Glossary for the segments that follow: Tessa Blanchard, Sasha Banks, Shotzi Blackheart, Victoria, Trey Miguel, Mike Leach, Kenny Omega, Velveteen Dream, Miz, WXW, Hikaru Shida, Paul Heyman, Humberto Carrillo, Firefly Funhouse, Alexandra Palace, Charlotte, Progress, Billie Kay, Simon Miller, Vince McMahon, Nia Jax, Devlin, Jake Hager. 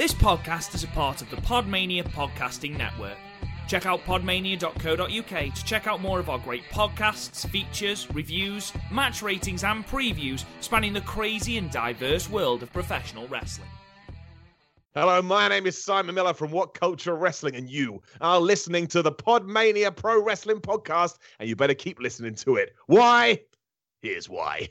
This podcast is a part of the Podmania podcasting network. Check out podmania.co.uk to check out more of our great podcasts, features, reviews, match ratings and previews spanning the crazy and diverse world of professional wrestling. Hello, my name is Simon Miller from What Culture Wrestling, and you are listening to the Podmania Pro Wrestling Podcast, and you better keep listening to it. Why? Here's why.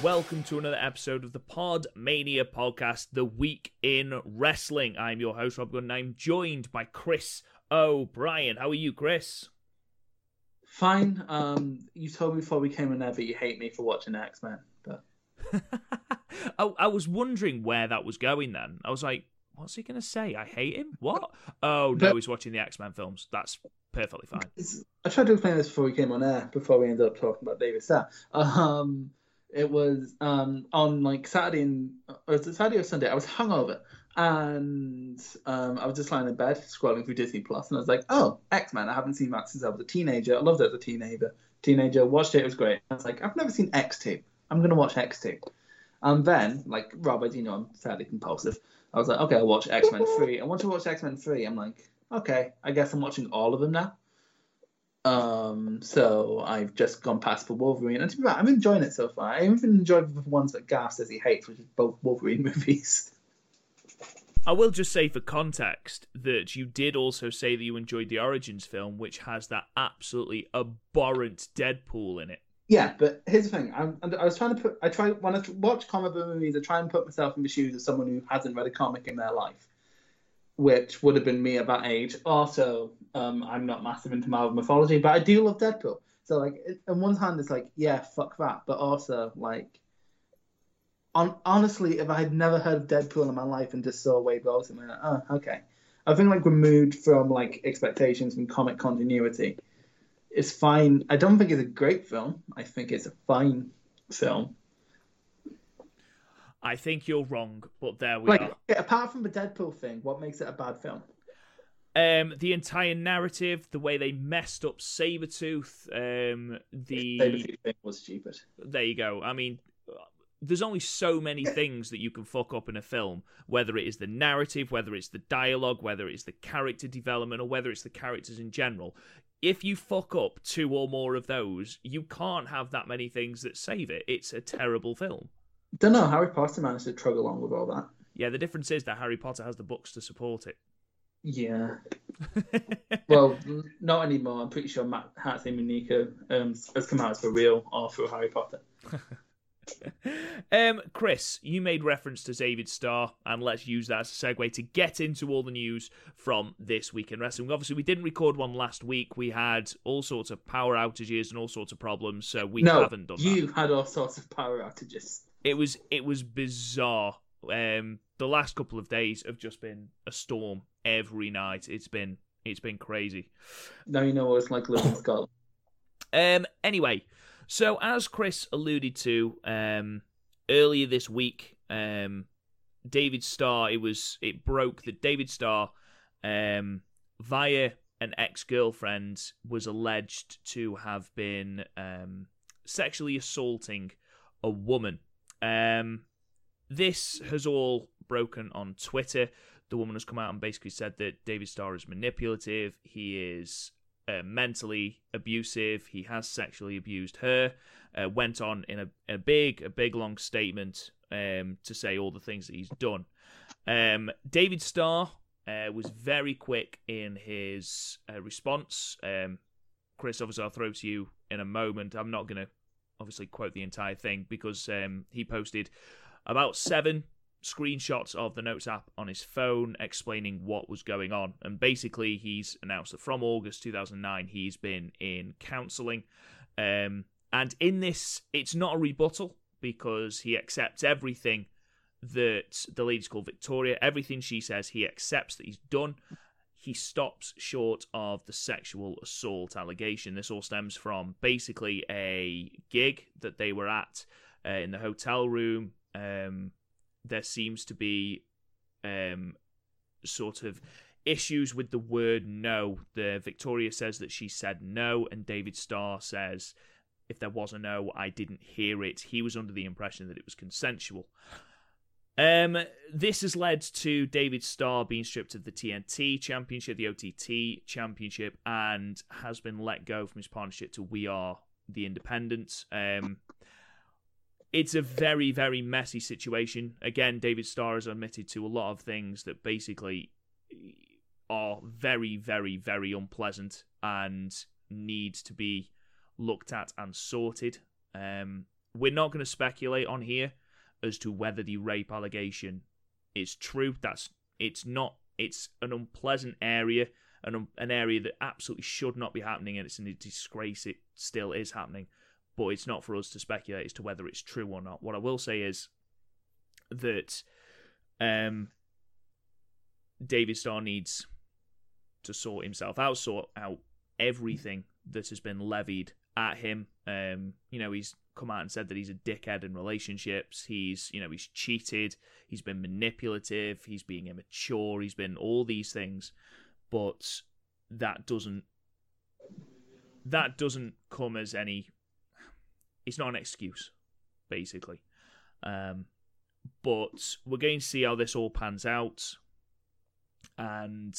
Welcome to another episode of the Podmania Podcast, The Week in Wrestling. I'm your host, Rob Gunn, and I'm joined by Chris O'Brien. How are you, Chris? Fine. You told me before we came in there that you hate me for watching X-Men. But... I was wondering where that was going then. I was like, what's he going to say? I hate him? What? Oh, no, he's watching the X-Men films. That's perfectly fine. I tried to explain this before we came on air, before we ended up talking about David Starr. It was on like Saturday, or was it Saturday or Sunday? I was hungover, and I was just lying in bed scrolling through Disney Plus, and I was like, "Oh, X-Men! I haven't seen that since I was a teenager. I loved it as a teenager. Watched it; it was great." I was like, "I've never seen X2. I'm gonna watch X2." And then, like Rob, as you know, I'm fairly compulsive. I was like, "Okay, I'll watch X-Men 3." And once I watched X-Men 3, I'm like, "Okay, I guess I'm watching all of them now." So I've just gone past for Wolverine, and to be right, I'm enjoying it so far. I even enjoyed the ones that Garth says he hates, which is both Wolverine movies. I will just say for context that you did also say that you enjoyed the Origins film, which has that absolutely abhorrent Deadpool in it. Yeah, but here's the thing. I was trying to put, I try when I watch comic book movies, I try and put myself in the shoes of someone who hasn't read a comic in their life, which would have been me at that age. Also, I'm not massive into Marvel mythology, but I do love Deadpool. So, like, it, on one hand, it's like, yeah, fuck that. But also, like, honestly, if I had never heard of Deadpool in my life and just saw Wade Wilson, I'm like, oh, okay. I think, like, removed from, like, expectations and comic continuity. It's fine. I don't think it's a great film. I think it's a fine film. I think you're wrong, but there we are. Apart from the Deadpool thing, what makes it a bad film? The entire narrative, the way they messed up Sabretooth. The Sabretooth thing was stupid. There you go. I mean, there's only so many things that you can fuck up in a film, whether it is the narrative, whether it's the dialogue, whether it's the character development, or whether it's the characters in general. If you fuck up two or more of those, you can't have that many things that save it. It's a terrible film. Don't know, Harry Potter managed to trug along with all that. Yeah, the difference is that Harry Potter has the books to support it. Yeah. Well, not anymore. I'm pretty sure Matt Hatzey Monika has come out as the real author of Harry Potter. Chris, you made reference to David Starr, and let's use that as a segue to get into all the news from this week in wrestling. Obviously, we didn't record one last week. We had all sorts of power outages and all sorts of problems, so we haven't done that. You had all sorts of power outages. It was bizarre. The last couple of days have just been a storm every night. It's been crazy. Now you know what it's like living in Scotland. Anyway, so as Chris alluded to earlier this week, David Starr. It broke that David Starr, via an ex-girlfriend, was alleged to have been sexually assaulting a woman. This has all broken on Twitter. The woman has come out and basically said that David Starr is manipulative. He is mentally abusive. He has sexually abused her. Went on in a big long statement to say all the things that he's done. David Starr was very quick in his response. Chris, obviously, I'll throw to you in a moment. I'm not going to obviously quote the entire thing because he posted about 7 screenshots of the Notes app on his phone explaining what was going on. And basically, he's announced that from August 2009, he's been in counselling. And in this, it's not a rebuttal because he accepts everything that the lady's called Victoria, everything she says, he accepts that he's done. He stops short of the sexual assault allegation. This all stems from basically a gig that they were at in the hotel room. There seems to be sort of issues with the word no. The Victoria says that she said no, and David Starr says, if there was a no, I didn't hear it. He was under the impression that it was consensual. This has led to David Starr being stripped of the TNT Championship, the OTT Championship, and has been let go from his partnership to We Are the Independents. It's a very, very messy situation. Again, David Starr has admitted to a lot of things that basically are very, very, very unpleasant and needs to be looked at and sorted. We're not going to speculate on here as to whether the rape allegation is true. It's an unpleasant area, an area that absolutely should not be happening, and it's a disgrace it still is happening. But it's not for us to speculate as to whether it's true or not. What I will say is that David Starr needs to sort himself out, sort out everything that has been levied at him. He's come out and said that he's a dickhead in relationships. He's cheated. He's been manipulative. He's being immature. He's been all these things, but that doesn't come as any. It's not an excuse, basically. But we're going to see how this all pans out. And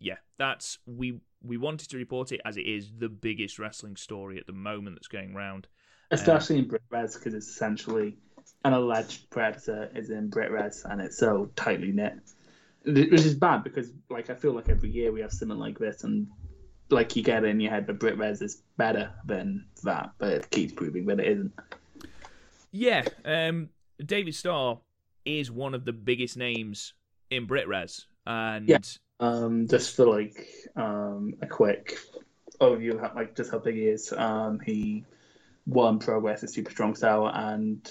yeah, that's we wanted to report it as it is the biggest wrestling story at the moment that's going round. Especially in Brit Res, because it's essentially an alleged predator is in Brit Res, and it's so tightly knit, which is bad because, like, I feel like every year we have something like this, and like you get it in your head, but Brit Res is better than that, but it keeps proving that it isn't. Yeah, David Starr is one of the biggest names in Brit Res, and yeah, just for like a quick overview of just how big he is, he won Progress at Super Strong Style and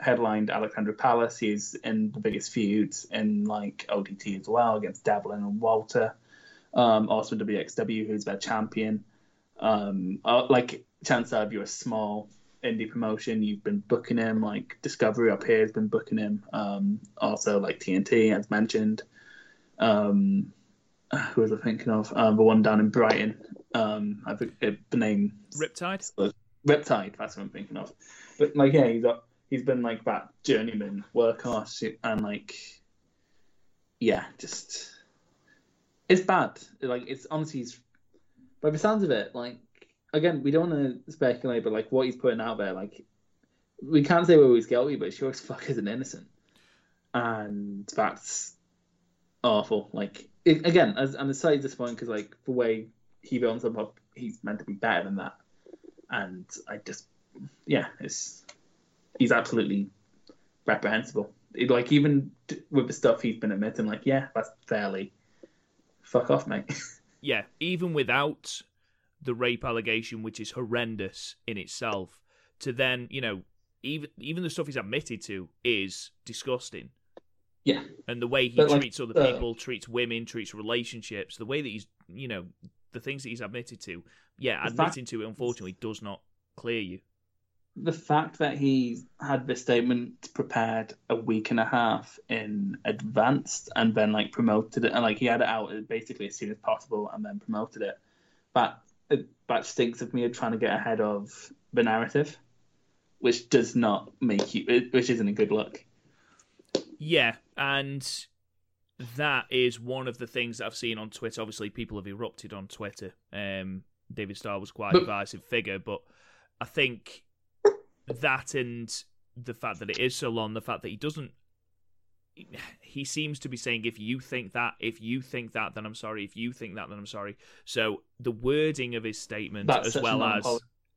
headlined Alexandra Palace. He's in the biggest feuds in OTT as well against Devlin and Walter. Also WXW, who's their champion. Chances are, if you're a small indie promotion, you've been booking him. Discovery up here has been booking him. Also TNT, as mentioned. Who was I thinking of? The one down in Brighton. I think the name Riptide. Riptide, that's what I'm thinking of. But he's been that journeyman workhorse, and just it's bad. It's honestly, by the sounds of it, again, we don't want to speculate, but what he's putting out there, we can't say whether he's guilty, but sure as fuck isn't innocent, and that's awful. I'm slightly disappointed because the way he builds him up, he's meant to be better than that. And he's absolutely reprehensible. Even with the stuff he's been admitting, that's fairly fuck off, mate. Yeah, even without the rape allegation, which is horrendous in itself, to then, even the stuff he's admitted to is disgusting. Yeah. And the way he treats other people, treats women, treats relationships, the way that he's, the things that he's admitted to, admitting to it, unfortunately, does not clear you. The fact that he had this statement prepared a week and a half in advance and then, promoted it, and, he had it out basically as soon as possible and then promoted it, that stinks of me trying to get ahead of the narrative, which does not make you... which isn't a good look. Yeah, and... that is one of the things that I've seen on Twitter. Obviously, people have erupted on Twitter. David Starr was quite a divisive figure, but I think that and the fact that it is so long, the fact that he doesn't... he seems to be saying, if you think that, then I'm sorry. If you think that, then I'm sorry. So the wording of his statement, as well as...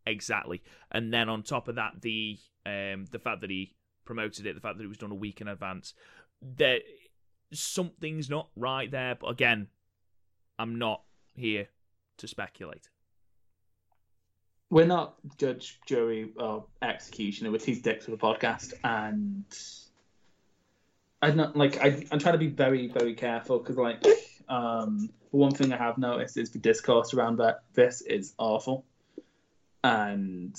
exactly. And then on top of that, the fact that he promoted it, the fact that it was done a week in advance. There, something's not right there, but again, I'm not here to speculate. We're not judge, jury, or executioner with these dicks of the podcast, and I'm not like I'm trying to be very, very careful because, like, one thing I have noticed is the discourse around that this is awful, and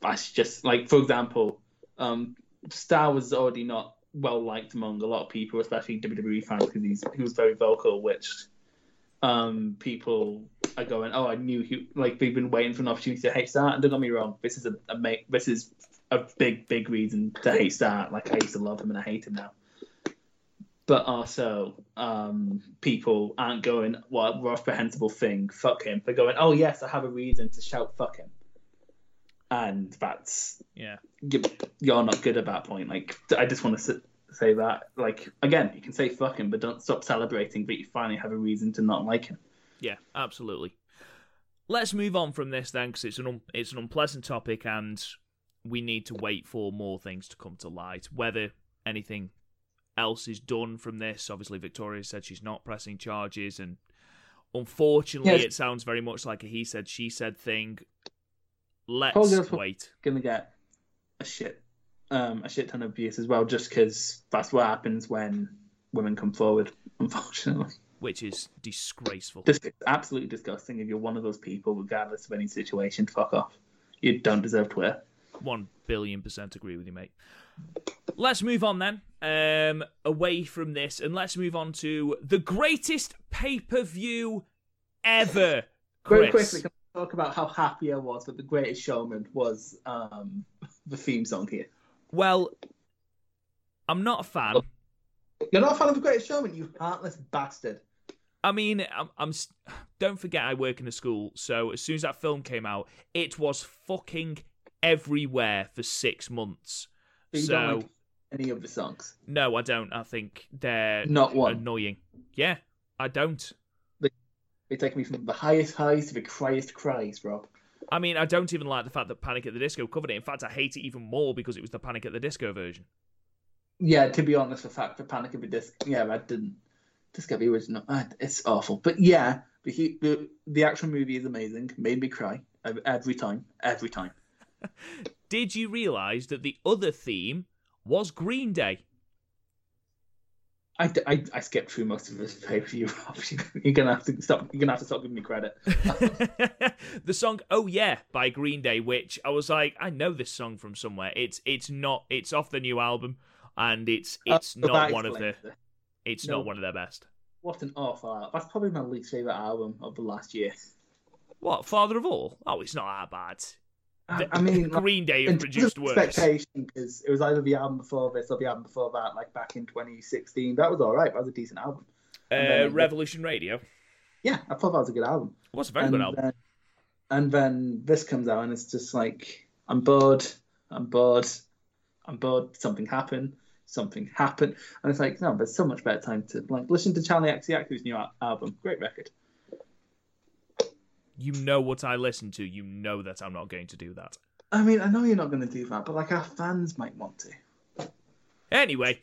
that's just like, for example, Starr was already not well liked among a lot of people, especially WWE fans, because he was very vocal, which people are going, oh, I knew he, like, they've been waiting for an opportunity to hate Starr. And don't get me wrong, this is a big reason to hate Starr. Like, I used to love him and I hate him now. But also, people aren't going, well, reprehensible thing, fuck him. They're going, oh yes, I have a reason to shout fuck him. And that's, yeah, you're not good at that point. Like, I just want to say that, like, again, you can say fuck him, but don't stop celebrating that you finally have a reason to not like him. Yeah, absolutely. Let's move on from this then, because it's an unpleasant topic, and we need to wait for more things to come to light. Whether anything else is done from this. Obviously, Victoria said she's not pressing charges, and unfortunately, yes, it sounds very much like a he said, she said thing. Let's wait. Gonna get a shit ton of abuse as well, just because that's what happens when women come forward, unfortunately. Which is disgraceful. Absolutely disgusting. If you're one of those people, regardless of any situation, fuck off. You don't deserve Twitter. 1,000,000,000% agree with you, mate. Let's move on then, away from this, and let's move on to the greatest pay-per-view ever, Chris. Very quickly, can I talk about how happy I was that The Greatest Showman was the theme song here? Well, I'm not a fan. You're not a fan of The Greatest Showman, you heartless bastard. I mean, I'm. Don't forget I work in a school, so as soon as that film came out, it was fucking everywhere for 6 months. So you don't like any of the songs? No, I don't. I think they're not one annoying. Yeah, I don't. They take me from the highest highs to the criest cries, Rob. I mean, I don't even like the fact that Panic at the Disco covered it. In fact, I hate it even more because it was the Panic at the Disco version. Yeah, to be honest, the fact that Panic at the Disco, yeah, I didn't just get the original. It's awful, but yeah, the actual movie is amazing. Made me cry every time. Did you realise that the other theme was Green Day? I skipped through most of this pay-per-view. You're gonna have to stop. You're gonna have to stop giving me credit. The song "Oh Yeah" by Green Day, which I was like, I know this song from somewhere. It's not. It's off the new album, and it's not one of the. It's not one of their best. What an awful album! That's probably my least favourite album of the last year. What, Father of All? Oh, it's not that bad. I mean, Green Day have produced worse. Expectation, because it was either the album before this or the album before that, like back in 2016. That was all right. That was a decent album. Revolution Radio. Yeah, I thought that was a good album. It was a very good album. And then this comes out, and it's just like, I'm bored. Something happened, and it's like, no, there's so much better time to like listen to Charlie XCX's new album. Great record. You know what I listen to. You know that I'm not going to do that. I mean, I know you're not going to do that, but like our fans might want to. Anyway,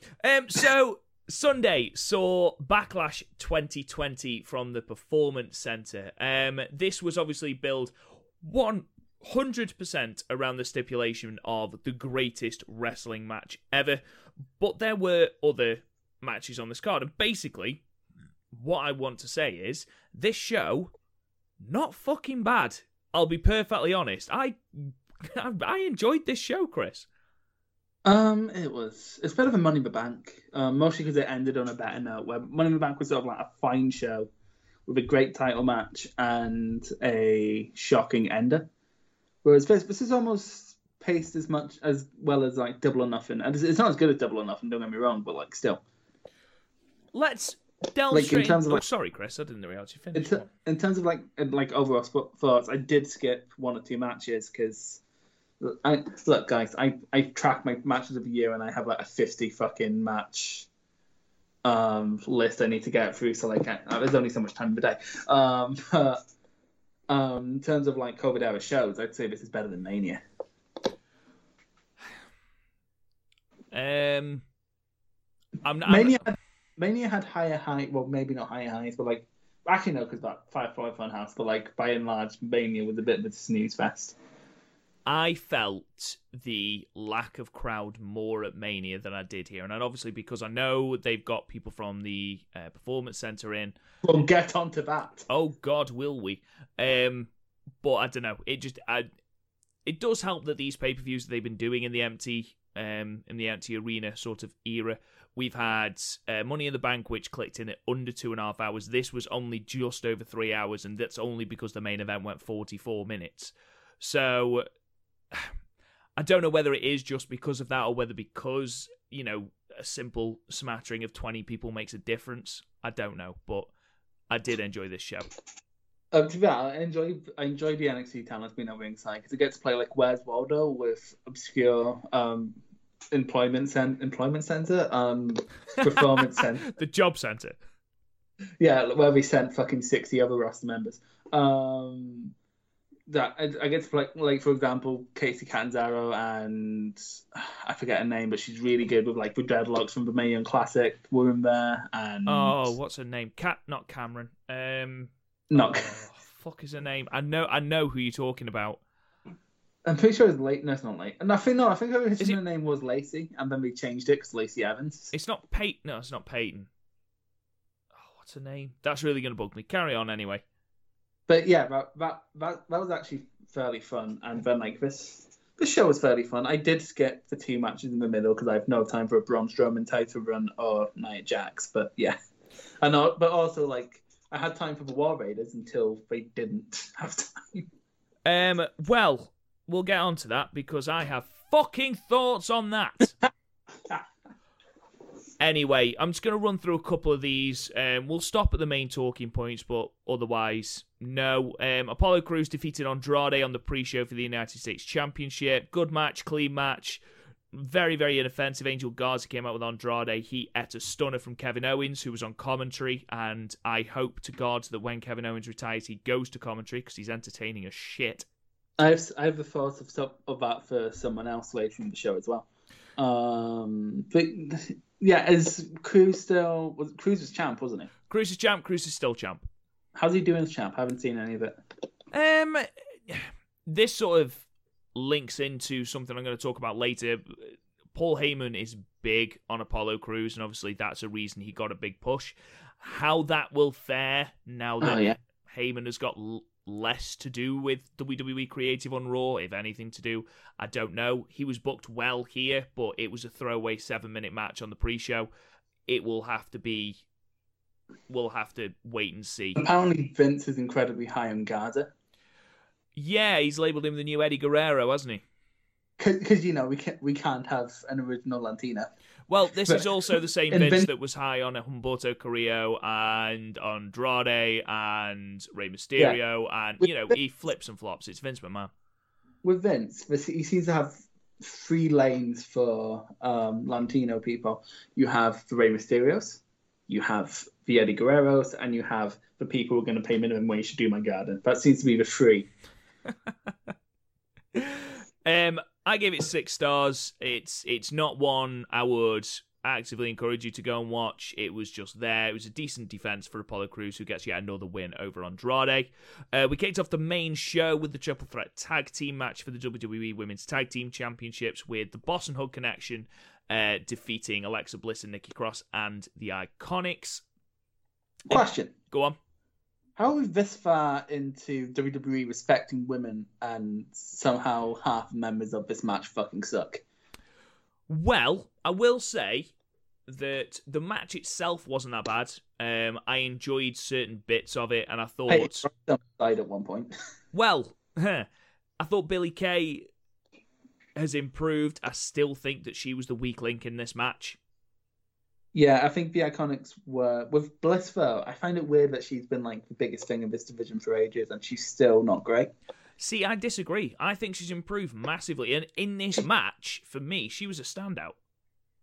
so Sunday saw Backlash 2020 from the Performance Center. This was obviously billed 100% around the stipulation of the greatest wrestling match ever, but there were other matches on this card. And basically, what I want to say is this show, not fucking bad. I'll be perfectly honest. I enjoyed this show, Chris. It's better than Money in the Bank, mostly because it ended on a better note. Where Money in the Bank was sort of like a fine show with a great title match and a shocking ender. Whereas this is almost paced as much as well as like Double or Nothing, and it's not as good as Double or Nothing. Don't get me wrong, but like still, let's. Like, in terms of like, sorry, Chris, I didn't realise you finished. In terms of like overall thoughts, I did skip one or two matches because, look, guys, I track my matches of the year and I have like a 50 fucking match list I need to get through. So like, there's only so much time in the day. In terms of like COVID era shows, I'd say this is better than Mania. Mania had higher highs. Well, maybe not higher highs, but like actually no, because that Firefly Funhouse. But like by and large, Mania was a bit of a snooze fest. I felt the lack of crowd more at Mania than I did here, and obviously because I know they've got people from the Performance Centre in. We'll get onto that. Oh God, will we? But I don't know. It does help that these pay-per-views that they've been doing in the empty arena sort of era. We've had Money in the Bank, which clicked in at under 2.5 hours. This was only just over 3 hours, and that's only because the main event went 44 minutes. So I don't know whether it is just because of that or whether because, you know, a simple smattering of 20 people makes a difference. I don't know, but I did enjoy this show. To be fair, I enjoy the NXT talent being at ringside because it gets to play like Where's Waldo with obscure performance center, the job center. Yeah, where we sent fucking 60 other roster members. That I get to play, like for example, Casey Catanzaro and I forget her name, but she's really good with like the dreadlocks from the Mayan Classic were in there and what's her name? Not Cameron. Fuck is her name? I know who you're talking about. I'm pretty sure it's Lacey. No, it's not Lacey. I think her name was Lacey, and then we changed it because Lacey Evans. It's not Peyton. No, it's not Peyton. Oh, what's her name? That's really gonna bug me. Carry on anyway. But yeah, that was actually fairly fun, and then like this show was fairly fun. I did skip the two matches in the middle because I have no time for a Braun Strowman title run or Nia Jax. But yeah, but also like I had time for the War Raiders until they didn't have time. Well, we'll get on to that because I have fucking thoughts on that. Anyway, I'm just going to run through a couple of these. We'll stop at the main talking points, but otherwise, no. Apollo Crews defeated Andrade on the pre-show for the United States Championship. Good match, clean match. Very, very inoffensive. Angel Garza came out with Andrade. He ate a stunner from Kevin Owens, who was on commentary, and I hope to God that when Kevin Owens retires, he goes to commentary because he's entertaining as shit. I have the thought of that for someone else later in the show as well. But yeah, is Cruz was champ, wasn't he? Cruz is champ. Cruz is still champ. How's he doing as champ? I haven't seen any of it. This sort of links into something I'm going to talk about later. Paul Heyman is big on Apollo Crews, and obviously that's a reason he got a big push. How that will fare now that Heyman has got less to do with WWE creative on Raw, if anything to do, I don't know. He was booked well here, but it was a throwaway 7-minute match on the pre-show. It will have to be... We'll have to wait and see. Apparently Vince is incredibly high on Garza. Yeah, he's labelled him the new Eddie Guerrero, hasn't he? Because, you know, we can't have an original Latino. Well, is also the same Vince that was high on Humberto Carrillo and Andrade and Rey Mysterio. Yeah. And, he flips and flops. It's Vince McMahon. With Vince, he seems to have three lanes for Latino people. You have the Rey Mysterios, you have the Eddie Guerreros, and you have the people who are going to pay minimum wage to do my garden. That seems to be the three. I gave it 6 stars. It's not one I would actively encourage you to go and watch. It was just there. It was a decent defense for Apollo Crews, who gets yet another win over Andrade. We kicked off the main show with the triple threat tag team match for the WWE Women's Tag Team Championships with the Boss and Hug Connection defeating Alexa Bliss and Nikki Cross and the Iconics. Question. Go on. How are we this far into WWE respecting women and somehow half members of this match fucking suck? Well, I will say that the match itself wasn't that bad. I enjoyed certain bits of it, and I thought... Hey, I died at one point. Well, I thought Billie Kay has improved. I still think that she was the weak link in this match. Yeah, I think the Iconics were... With Bliss, though, I find it weird that she's been, like, the biggest thing in this division for ages, and she's still not great. See, I disagree. I think she's improved massively. And in this match, for me, she was a standout.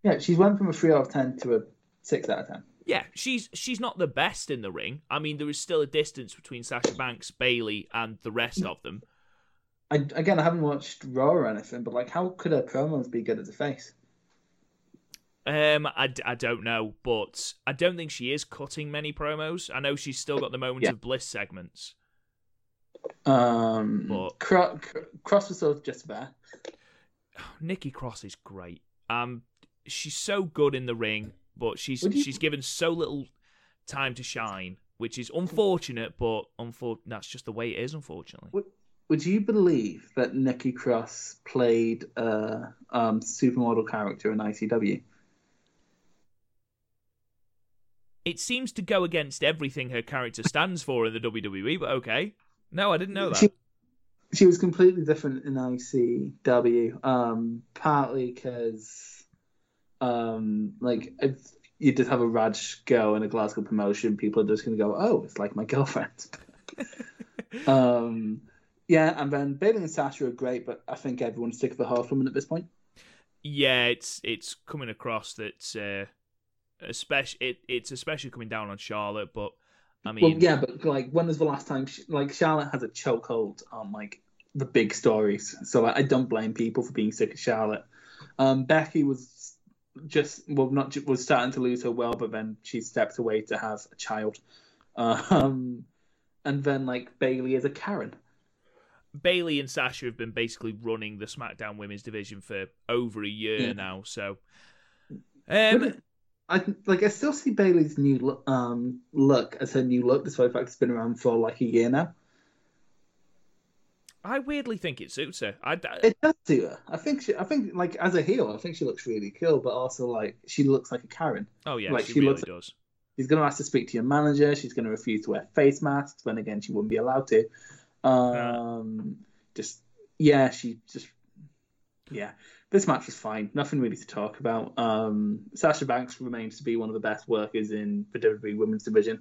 Yeah, she's went from a 3 out of 10 to a 6 out of 10. Yeah, she's not the best in the ring. I mean, there is still a distance between Sasha Banks, Bayley, and the rest of them. I haven't watched Raw or anything, but, like, how could her promos be good as a face? I don't know, but I don't think she is cutting many promos. I know she's still got the Moments of Bliss segments. But Cross was sort of just there. Nikki Cross is great. She's so good in the ring, but she's given so little time to shine, which is unfortunate. But that's just the way it is, unfortunately. Would you believe that Nikki Cross played a supermodel character in ICW? It seems to go against everything her character stands for in the WWE, but okay. No, I didn't know that. She was completely different in ICW, partly because you just have a Raj go in a Glasgow promotion, people are just going to go, oh, it's like my girlfriend. Yeah, and then Bayley and Sasha are great, but I think everyone's sick of the Horsewoman at this point. Yeah, it's coming across that... It's especially coming down on Charlotte, but I mean, when was the last time? Charlotte has a chokehold on the big stories, so I don't blame people for being sick of Charlotte. Becky was starting to lose her will, but then she stepped away to have a child, and then Bayley is a Karen. Bayley and Sasha have been basically running the SmackDown Women's Division for over a year now, so. I still see Bayley's new look as her new look, despite the fact it's been around for a year now. I weirdly think it suits her. It does suit her. I think as a heel, I think she looks really cool, but also she looks like a Karen. Oh yeah, she really does. She's going to ask to speak to your manager. She's going to refuse to wear face masks. When again, she wouldn't be allowed to. This match was fine. Nothing really to talk about. Sasha Banks remains to be one of the best workers in the WWE Women's Division.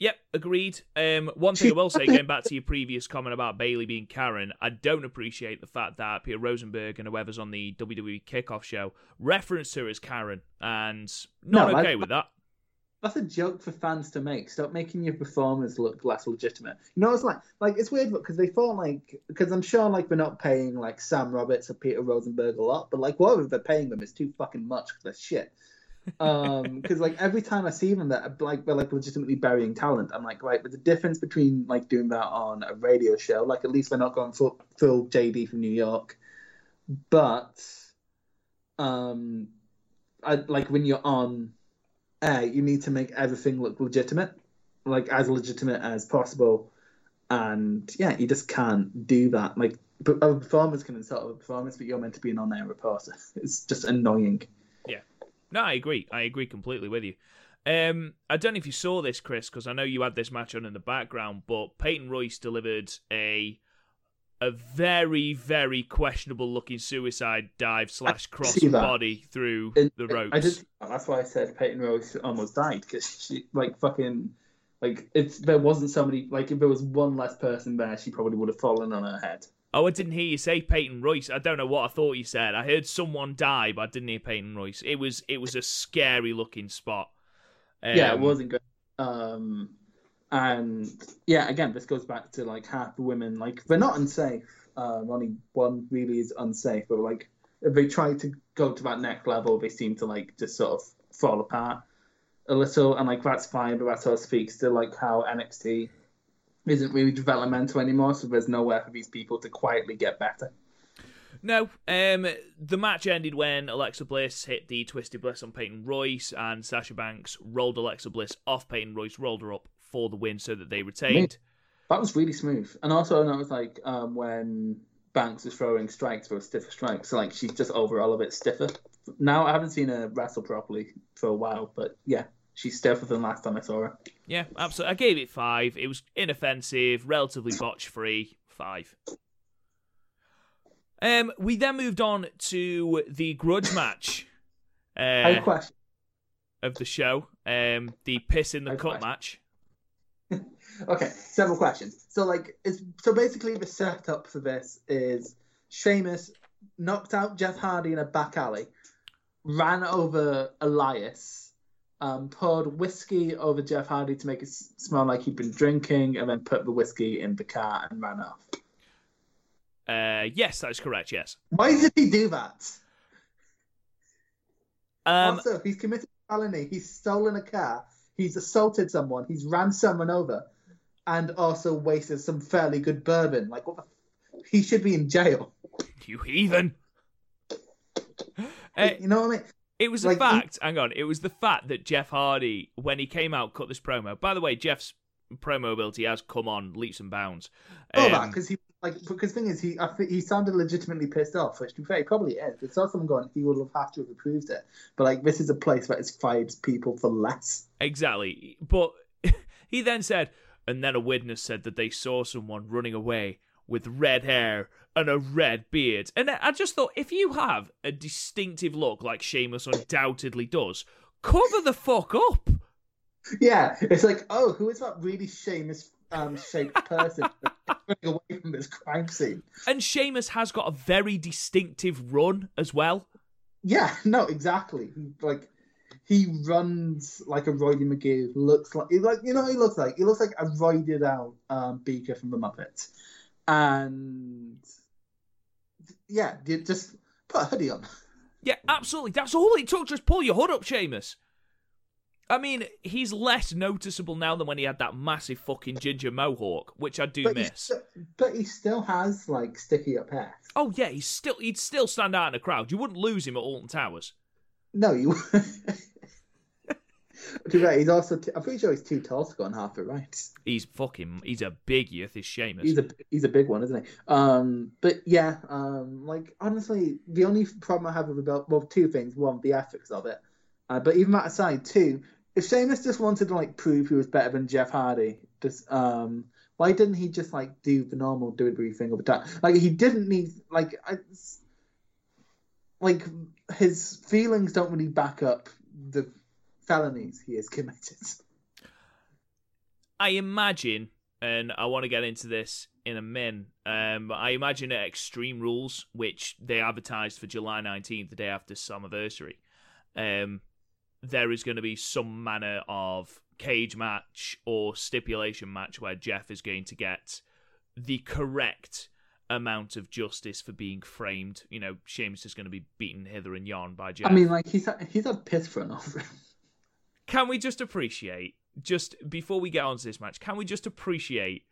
Yep, agreed. One thing I will say, going back to your previous comment about Bayley being Karen, I don't appreciate the fact that Peter Rosenberg and whoever's on the WWE Kickoff show referenced her as Karen, and with that. That's a joke for fans to make. Stop making your performers look less legitimate. You know, it's it's weird because they thought because I'm sure they're not paying Sam Roberts or Peter Rosenberg a lot, but whatever they're paying them is too fucking much because they're shit. Because every time I see them, that they're legitimately burying talent. I'm right, but the difference between doing that on a radio show, at least they're not going full JD from New York, but when you're on. You need to make everything look legitimate, as legitimate as possible, and you just can't do that. A performance can insult a performance, but you're meant to be an on-air reporter. It's just annoying. Yeah, no, I agree. I agree completely with you. I don't know if you saw this, Chris, because I know you had this match on in the background, but Peyton Royce delivered a very, very questionable-looking suicide dive / crossbody through the ropes. That's why I said Peyton Royce almost died, because she, if there wasn't somebody, if there was one less person there, she probably would have fallen on her head. Oh, I didn't hear you say Peyton Royce. I don't know what I thought you said. I heard someone die, but I didn't hear Peyton Royce. It was a scary-looking spot. It wasn't good. And again, this goes back to half the women, they're not unsafe. Only one really is unsafe, but if they try to go to that next level, they seem to just sort of fall apart a little. And that's fine, but that sort of speaks to how NXT isn't really developmental anymore. So there's nowhere for these people to quietly get better. No, the match ended when Alexa Bliss hit the Twisted Bliss on Peyton Royce, and Sasha Banks rolled Alexa Bliss off Peyton Royce, rolled her up for the win so that they retained. That was really smooth. And also, I noticed when Banks was throwing strikes, there were stiffer strikes, so she's just overall a bit stiffer. Now, I haven't seen her wrestle properly for a while, but yeah, she's stiffer than last time I saw her. Yeah, absolutely. I gave it 5. It was inoffensive, relatively botch-free. 5. We then moved on to the grudge match of the show, the piss in the cup match. Okay, several questions. So, basically, the setup for this is Sheamus knocked out Jeff Hardy in a back alley, ran over Elias, poured whiskey over Jeff Hardy to make it smell like he'd been drinking, and then put the whiskey in the car and ran off. Yes, that is correct. Yes. Why did he do that? What's up? He's committed felony. He's stolen a car. He's assaulted someone. He's ran someone over, and also wasted some fairly good bourbon. Like, what? He should be in jail. You heathen. You know what I mean? It was like, a fact. Hang on. It was the fact that Jeff Hardy, when he came out, cut this promo. By the way, Jeff's promo ability has come on leaps and bounds. That because he because the thing is he sounded legitimately pissed off, which to be fair he probably is. It's not someone going he would have had to have approved it, but like this is a place where it's fives people for less. Exactly. But he then said, and then a witness said that they saw someone running away with red hair and a red beard. And I just thought, if you have a distinctive look like Sheamus undoubtedly does, cover the fuck up. Yeah, it's like, oh, who is that really Sheamus shaped person running away from this crime scene? And Sheamus has got a very distinctive run as well. Yeah, no, exactly. Like he runs like a Roddy McGee. Looks like you know what he looks like. He looks like a roided out Beaker from the Muppets. And yeah, just put a hoodie on. Yeah, absolutely. That's all it took. Just pull your hood up, Sheamus. I mean, he's less noticeable now than when he had that massive fucking ginger mohawk, which I do miss. But he still has, like, sticky up hair. Oh, yeah, he'd still stand out in a crowd. You wouldn't lose him at Alton Towers. No, you wouldn't. He's also, I'm pretty sure he's too tall to go on half it, right? He's a big youth, is Sheamus. He's a big one, isn't he? But yeah, like, honestly, the only problem I have with the belt, well, two things. One, the ethics of it. But even that aside, too, if Sheamus just wanted to like prove he was better than Jeff Hardy, just why didn't he just like do the normal WWE thing all the time? Like he didn't need like his feelings don't really back up the felonies he has committed. I imagine, and I want to get into this in a min. I imagine at Extreme Rules, which they advertised for July 19th, the day after Slammiversary. There is going to be some manner of cage match or stipulation match where Jeff is going to get the correct amount of justice for being framed. You know, Sheamus is going to be beaten hither and yon by Jeff. I mean, like, he's a piss for an offer. Can we just appreciate, just before we get on to this match, can we just appreciate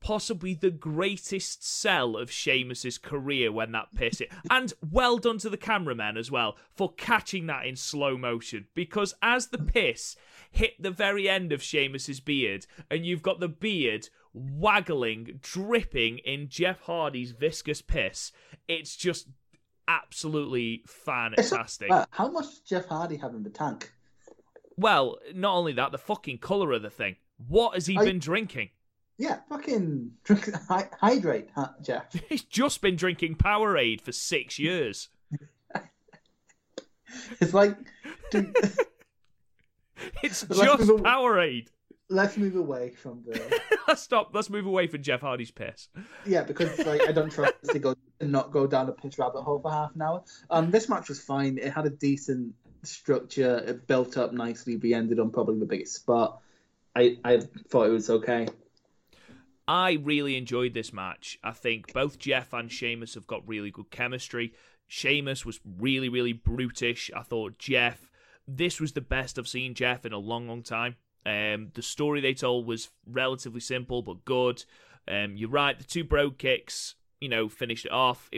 possibly the greatest sell of Sheamus's career when that piss it. And well done to the cameraman as well for catching that in slow motion, because as the piss hit the very end of Sheamus's beard, and you've got the beard waggling, dripping in Jeff Hardy's viscous piss, it's just absolutely fantastic. How much does Jeff Hardy have in the tank? Well, not only that, the fucking colour of the thing. What has he been drinking? Yeah, fucking drink, hydrate, Jeff. He's just been drinking Powerade for 6 years. It's like... Dude, it's just Powerade. Let's move away from the... Let's move away from Jeff Hardy's piss. Yeah, because like I don't trust to go and not go down a piss rabbit hole for half an hour. This match was fine. It had a decent structure. It built up nicely. We ended on probably the biggest spot. I thought it was okay. I really enjoyed this match. I think both Jeff and Sheamus have got really good chemistry. Sheamus was really, really brutish. I thought Jeff, this was the best I've seen Jeff in a long, long time. The story they told was relatively simple, but good. You're right, the two broad kicks, you know, finished it off.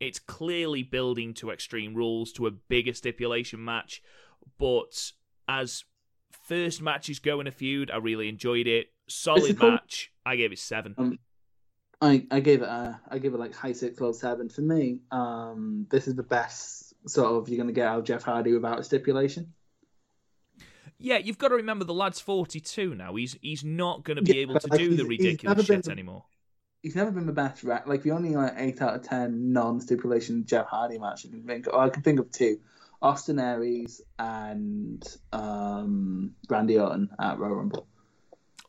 It's clearly building to Extreme Rules, to a bigger stipulation match. But as first matches go in a feud, I really enjoyed it. Solid match. I gave it 7. I gave it like high 6, low 7 for me. This is the best sort of you're going to get out of Jeff Hardy without a stipulation. Yeah, you've got to remember the lad's 42 now. He's not going to be able to do the ridiculous shit anymore. He's never been the best. Like the only like 8 out of 10 non-stipulation Jeff Hardy match I can think of two: Austin Aries and Randy Orton at Royal Rumble.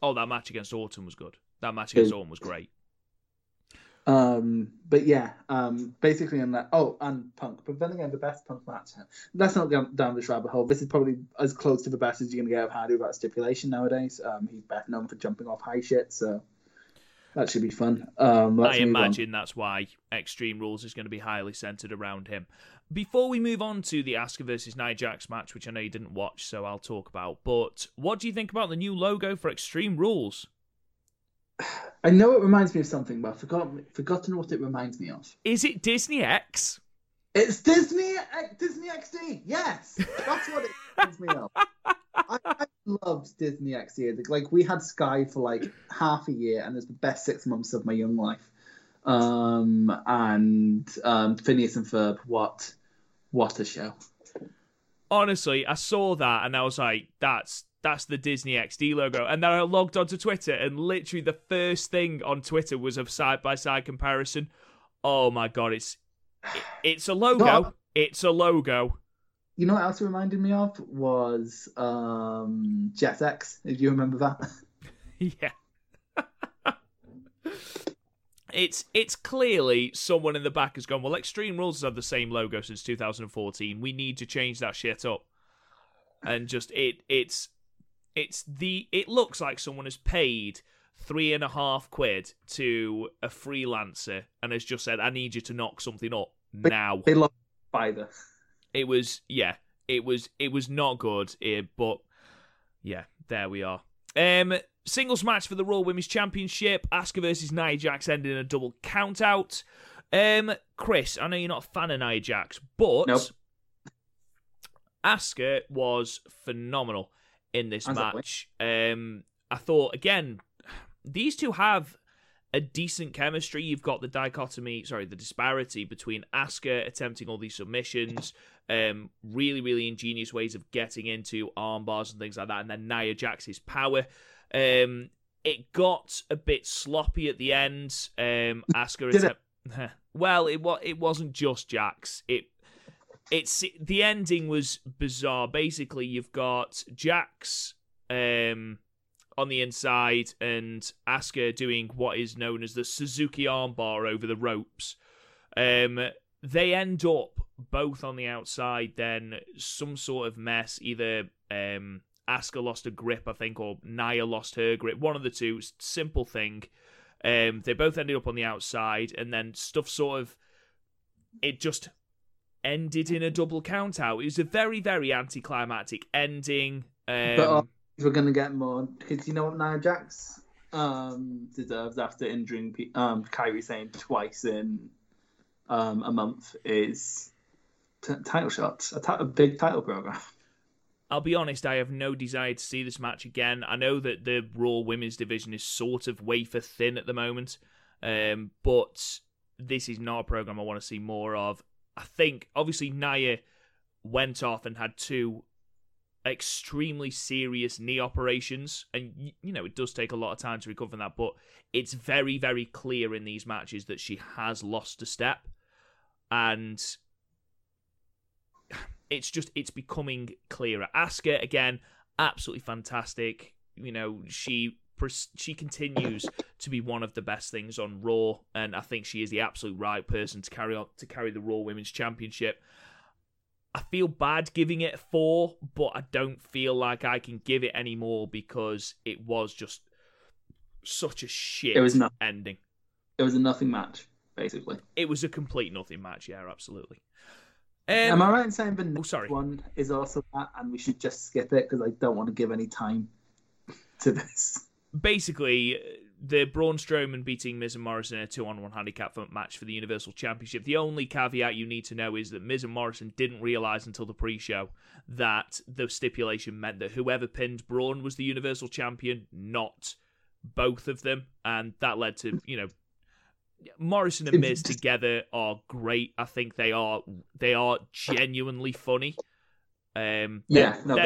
Oh, that match against Orton was good. That match against Orton was great. But yeah, basically on that. Oh, and Punk. But then again, the best Punk match. Let's not go down this rabbit hole. This is probably as close to the best as you're going to get of Hardy without stipulation nowadays. He's best known for jumping off high shit, so. That should be fun. I imagine that's why Extreme Rules is going to be highly centered around him. Before we move on to the Asuka versus Nia Jax match, which I know you didn't watch, so I'll talk about, but what do you think about the new logo for Extreme Rules? I know it reminds me of something, but I've forgotten what it reminds me of. Is it Disney X? It's Disney XD, yes! That's what it reminds me of. I loved Disney XD. Like, we had Sky for like half a year, and it's the best 6 months of my young life. And Phineas and Ferb, what a show. Honestly, I saw that and I was like, that's the Disney XD logo. And then I logged onto Twitter, and literally the first thing on Twitter was a side-by-side comparison. Oh my God, it's a logo. It's a logo. You know what else it reminded me of was Jet X, if you remember that. Yeah. It's clearly someone in the back has gone, well, Extreme Rules have the same logo since 2014. We need to change that shit up. And just it looks like someone has paid £3.50 to a freelancer and has just said, I need you to knock something up now. They love either. It was not good, but yeah, there we are. Singles match for the Raw Women's Championship. Asuka versus Nia Jax ended in a double countout. Chris, I know you're not a fan of Nia Jax, but nope. Asuka was phenomenal in this match. I thought, again, these two have a decent chemistry. You've got the disparity between Asuka attempting all these submissions, really, really ingenious ways of getting into arm bars and things like that, and then Nia Jax's power. It got a bit sloppy at the end. Asuka well, it wasn't just Jax. It's the ending was bizarre. Basically, you've got Jax on the inside and Asuka doing what is known as the Suzuki armbar over the ropes. They end up both on the outside, then some sort of mess. Either Asuka lost a grip, I think, or Nia lost her grip. One of the two, simple thing. They both ended up on the outside, and then stuff sort of... It just ended in a double countout. It was a very, very anticlimactic ending. But we're going to get more, because you know what Nia Jax deserves after injuring Kairi Sane twice in a month is title shots, a big title program. I'll be honest, I have no desire to see this match again. I know that the Raw Women's Division is sort of wafer thin at the moment, but this is not a program I want to see more of. I think, obviously, Nia went off and had two extremely serious knee operations, and you know it does take a lot of time to recover from that, but it's very, very clear in these matches that she has lost a step, and it's becoming clearer. Asuka, again, absolutely fantastic. You know, she continues to be one of the best things on Raw, and I think she is the absolute right person to carry the Raw Women's Championship. I feel bad giving it 4, but I don't feel like I can give it any more because it was just such a shit ending. It was a nothing match, basically. It was a complete nothing match, yeah, absolutely. Am I right in saying the next one is also that, and we should just skip it because I don't want to give any time to this? Basically, the Braun Strowman beating Miz and Morrison in a 2-on-1 handicap match for the Universal Championship. The only caveat you need to know is that Miz and Morrison didn't realise until the pre-show that the stipulation meant that whoever pinned Braun was the Universal Champion, not both of them. And that led to, you know, Morrison and Miz together are great. I think they are genuinely funny. Their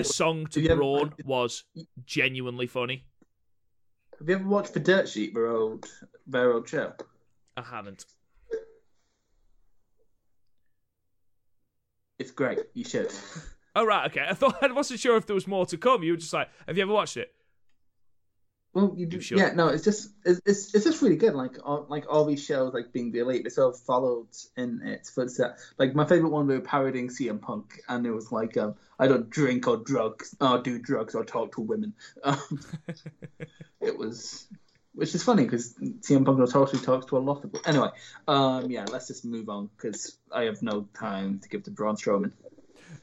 song to Braun was genuinely funny. Have you ever watched The Dirt Sheet, their old show? I haven't. It's great. You should. Oh, right, okay. I wasn't sure if there was more to come. You were just like, have you ever watched it? Well, you should. Yeah, no, it's just really good. Like all these shows, like Being the Elite, they sort of followed in its footsteps. Like my favorite one, they were parodying CM Punk, and it was like, I don't drink or drugs, or do drugs or talk to women. It was Which is funny because CM Punk notoriously talks to a lot of people. Anyway, yeah, let's just move on because I have no time to give to Braun Strowman.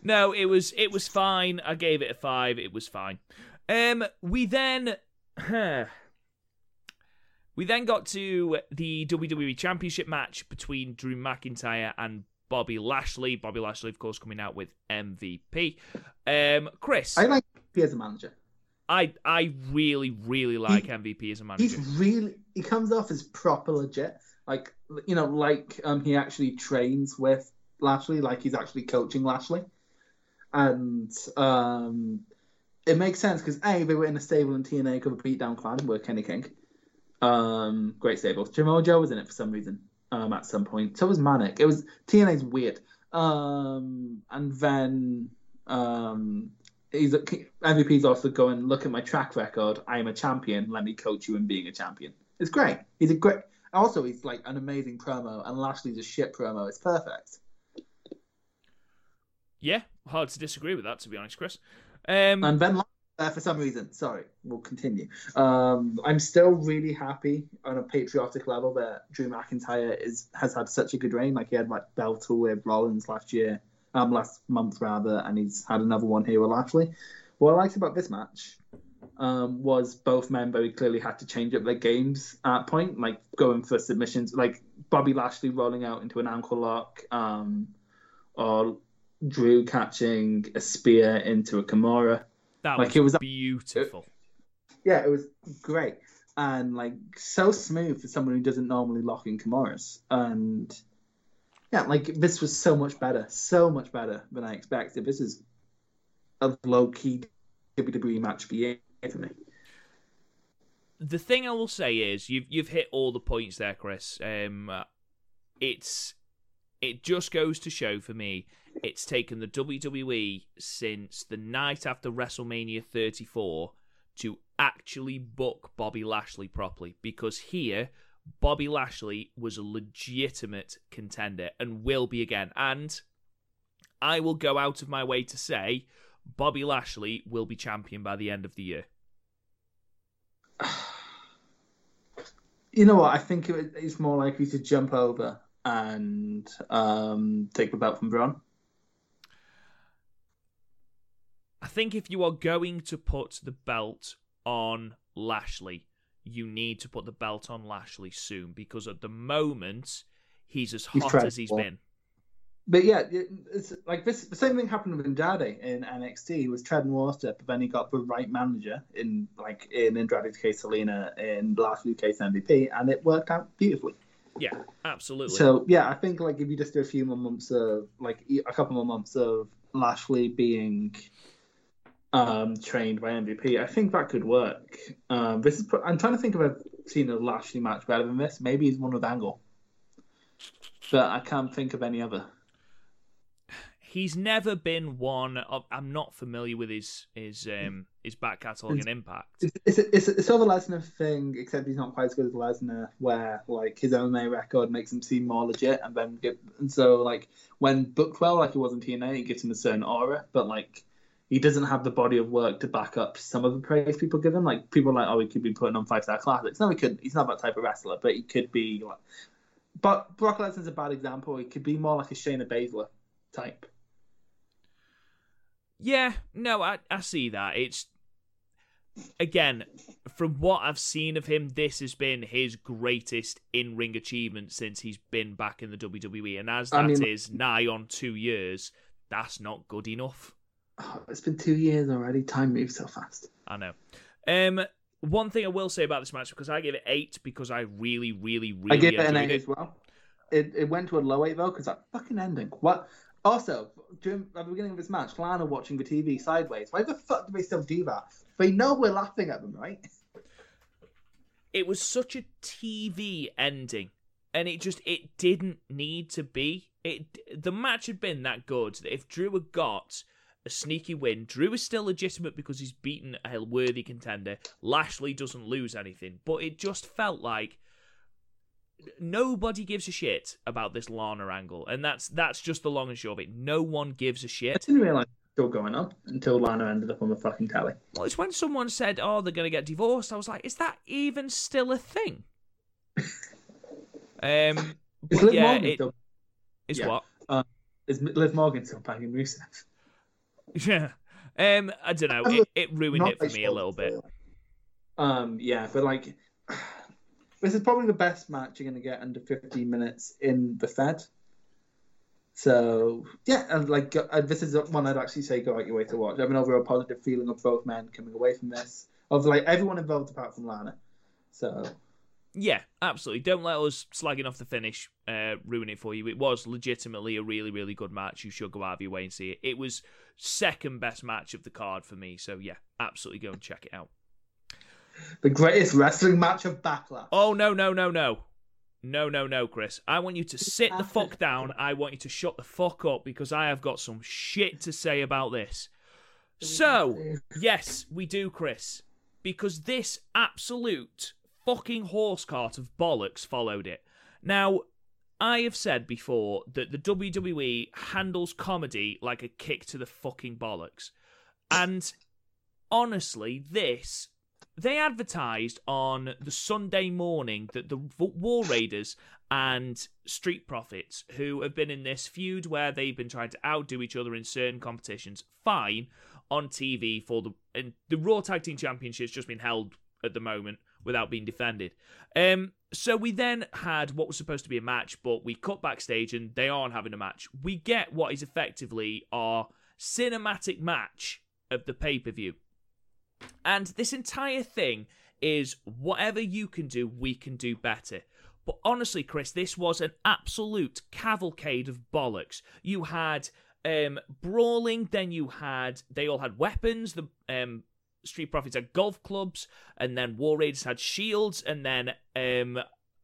No, it was fine. I gave it a 5. It was fine. We then got to the WWE Championship match between Drew McIntyre and Bobby Lashley. Bobby Lashley, of course, coming out with MVP. Chris, I like MVP as a manager. I really like MVP as a manager. He comes off as proper legit. Like, you know, like he actually trains with Lashley, like he's actually coaching Lashley. And it makes sense because A, they were in a stable in TNA called the Beatdown Clan and were Kenny King. Great stable. Samoa Joe was in it for some reason at some point. So was Manic. It was TNA's weird. And then MVP's also going, look at my track record. I am a champion. Let me coach you in being a champion. It's great. He's a great... Also, he's like an amazing promo, and Lashley's a shit promo. It's perfect. Yeah, hard to disagree with that, to be honest, Chris. And then for some reason, sorry, we'll continue. I'm still really happy on a patriotic level that Drew McIntyre has had such a good reign. Like he had like belt with Rollins last month, and he's had another one here with Lashley. What I liked about this match. Was both men very clearly had to change up their games at that point, like going for submissions, like Bobby Lashley rolling out into an ankle lock, or Drew catching a spear into a Kimura. That like, was beautiful. It was great. And like so smooth for someone who doesn't normally lock in Kimuras. And yeah, like this was so much better than I expected. This is a low-key WWE match for you. The thing I will say is you've hit all the points there, Chris. It just goes to show for me it's taken the WWE since the night after WrestleMania 34 to actually book Bobby Lashley properly, because here Bobby Lashley was a legitimate contender and will be again. And I will go out of my way to say Bobby Lashley will be champion by the end of the year. You know what? I think it's more likely to jump over and take the belt from Braun. I think if you are going to put the belt on Lashley, you need to put the belt on Lashley soon, because at the moment, he's as hot as he's been. But yeah, it's like this. The same thing happened with Andrade in NXT. He was treading water, but then he got the right manager in Andrade's case, Selena, in Lashley's case, MVP, and it worked out beautifully. Yeah, absolutely. So yeah, I think like if you just do a couple more months of Lashley being trained by MVP, I think that could work. I'm trying to think if I've seen a Lashley match better than this. Maybe he's one with Angle, but I can't think of any other. He's never been one of... I'm not familiar with his back catalogue and Impact. It's sort of a Lesnar thing, except he's not quite as good as Lesnar, where like his MMA record makes him seem more legit, and so like when booked well, like he was in TNA, it gives him a certain aura, but like he doesn't have the body of work to back up some of the praise people give him. Like people are like, oh, he could be putting on 5-star classics. No, he couldn't. He's not that type of wrestler, but he could be. Like... But Brock Lesnar's a bad example. He could be more like a Shayna Baszler type. Yeah, no, I see that. It's, again, from what I've seen of him, this has been his greatest in-ring achievement since he's been back in the WWE. And as that is nigh on 2 years, that's not good enough. Oh, it's been 2 years already. Time moves so fast. I know. One thing I will say about this match, because I gave it 8, because I really, really, really enjoyed it. I gave it an 8 as well. It went to a low 8, though, because that fucking ending. What? Also, at the beginning of this match, Lana watching the TV sideways. Why the fuck do they still do that? They know we're laughing at them, right? It was such a TV ending, and it didn't need to be. The match had been that good that if Drew had got a sneaky win, Drew is still legitimate because he's beaten a worthy contender. Lashley doesn't lose anything, but it just felt like nobody gives a shit about this Lana angle, and that's just the long and short of it. No one gives a shit. I didn't realize still going on until Lana ended up on the fucking telly. Well, it's when someone said, oh, they're going to get divorced. I was like, is that even still a thing? Is Liv Morgan still... It's what? Is Liv Morgan still banging Rusev? Yeah. I don't know. It ruined it for me a little bit. Yeah, but like... This is probably the best match you're going to get under 15 minutes in the Fed. So, yeah, and like this is one I'd actually say go out your way to watch. I have an overall positive feeling of both men coming away from this, of like everyone involved apart from Lana. So, yeah, absolutely. Don't let us slagging off the finish ruin it for you. It was legitimately a really, really good match. You should go out of your way and see it. It was second best match of the card for me. So, yeah, absolutely go and check it out. The greatest wrestling match of Backlash. Oh, no, Chris. I want you to sit the fuck down. I want you to shut the fuck up because I have got some shit to say about this. So, yes, we do, Chris. Because this absolute fucking horse cart of bollocks followed it. Now, I have said before that the WWE handles comedy like a kick to the fucking bollocks. And, honestly, this... They advertised on the Sunday morning that the War Raiders and Street Profits, who have been in this feud where they've been trying to outdo each other in certain competitions, fine, on TV for the... And the Raw Tag Team Championship's just been held at the moment without being defended. So we then had what was supposed to be a match, but we cut backstage and they aren't having a match. We get what is effectively our cinematic match of the pay-per-view. And this entire thing is whatever you can do, we can do better. But honestly, Chris, this was an absolute cavalcade of bollocks. You had brawling, then you had... They all had weapons. The Street Profits had golf clubs, and then War Raiders had shields, and then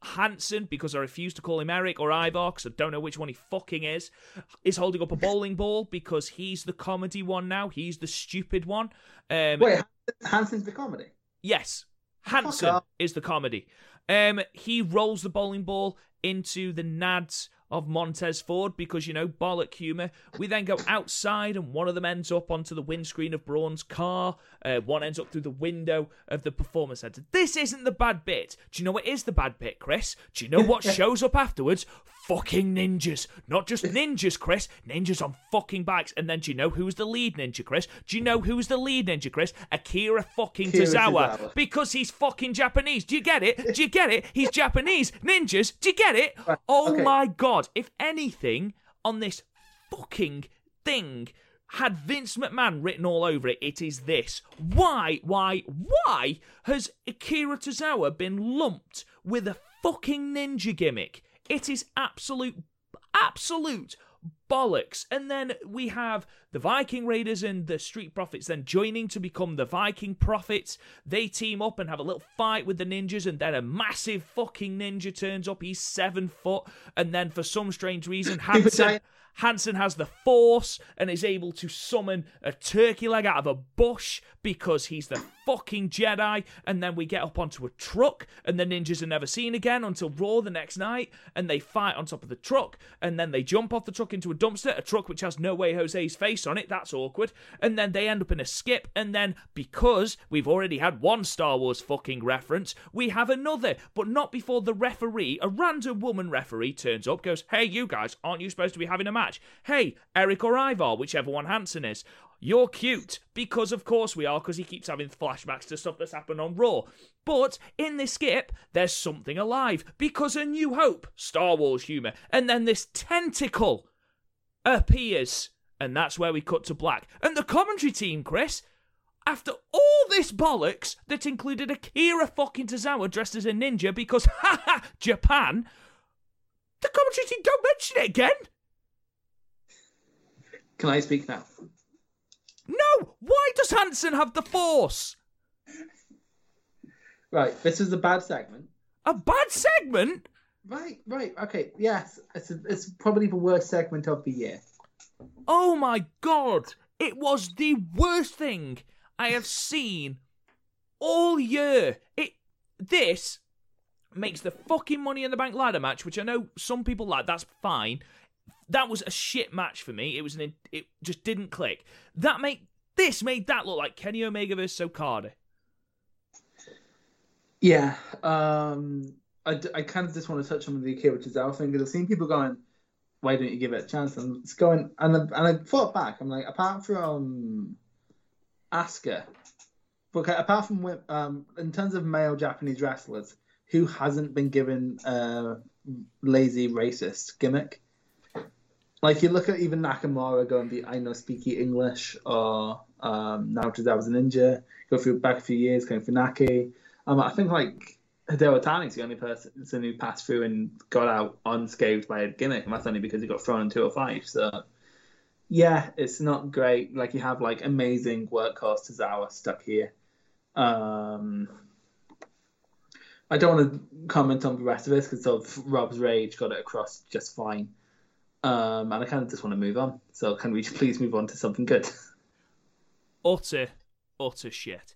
Hanson, because I refuse to call him Eric or Ivar, because I don't know which one he fucking is holding up a bowling ball because he's the comedy one now. He's the stupid one. Wait, Hanson's the comedy? Yes. Hanson is the comedy. He rolls the bowling ball into the nads of Montez Ford because, you know, bollock humour. We then go outside and one of them ends up onto the windscreen of Braun's car. One ends up through the window of the performance centre. This isn't the bad bit. Do you know what is the bad bit, Chris? Do you know what shows up afterwards? Fucking ninjas. Not just ninjas, Chris. Ninjas on fucking bikes. And then do you know who's the lead ninja, Chris? Akira fucking Tozawa. Because he's fucking Japanese. Do you get it? He's Japanese. Ninjas. Do you get it? Oh, okay. My God. If anything on this fucking thing had Vince McMahon written all over it, it is this. Why has Akira Tozawa been lumped with a fucking ninja gimmick? It is absolute bollocks. And then we have the Viking Raiders and the Street Profits then joining to become the Viking Profits. They team up and have a little fight with the ninjas, and then a massive fucking ninja turns up. He's 7 foot, and then for some strange reason Hanson has the force and is able to summon a turkey leg out of a bush because he's the fucking Jedi. And then we get up onto a truck and the ninjas are never seen again until Raw the next night, and they fight on top of the truck, and then they jump off the truck into a dumpster, a truck which has No Way Jose's face on it. That's awkward. And then they end up in a skip, and then because we've already had one Star Wars fucking reference, we have another, but not before the referee, a random woman referee, turns up, goes, hey, you guys, aren't you supposed to be having a match? Hey, Eric or Ivar, whichever one Hanson is, you're cute, because of course we are, because he keeps having flashbacks to stuff that's happened on Raw. But in this skip, there's something alive, because A New Hope, Star Wars humour, and then this tentacle appears, and that's where we cut to black. And the commentary team, Chris, after all this bollocks that included Akira fucking Tozawa dressed as a ninja because, Japan, the commentary team don't mention it again. Can I speak now? No! Why does Hanson have the force? Right, this is a bad segment. A bad segment? Right, okay, yes. It's probably the worst segment of the year. Oh my God! It was the worst thing I have seen all year. This makes the fucking Money in the Bank ladder match, which I know some people like, that's fine. That was a shit match for me. It was an, it just didn't click. That made that look like Kenny Omega versus Okada. Yeah, I kind of just want to touch on the UK, which is our thing, because I've seen people going, "Why don't you give it a chance?" And it's going, and I thought back, I'm like, apart from Asuka, but apart from in terms of male Japanese wrestlers, who hasn't been given a lazy racist gimmick? Like, you look at even Nakamura going, "I know speaky English," or Naoto Dai's a ninja. Go through back a few years going for Naki. I think like Hideo Itani's the only person who passed through and got out unscathed by a gimmick, and that's only because he got thrown in 205. So yeah, it's not great. Like, you have like amazing workhorse Tozawa stuck here. I don't want to comment on the rest of this because sort of Rob's rage got it across just fine. And I kind of just want to move on. So can we please move on to something good? Utter shit.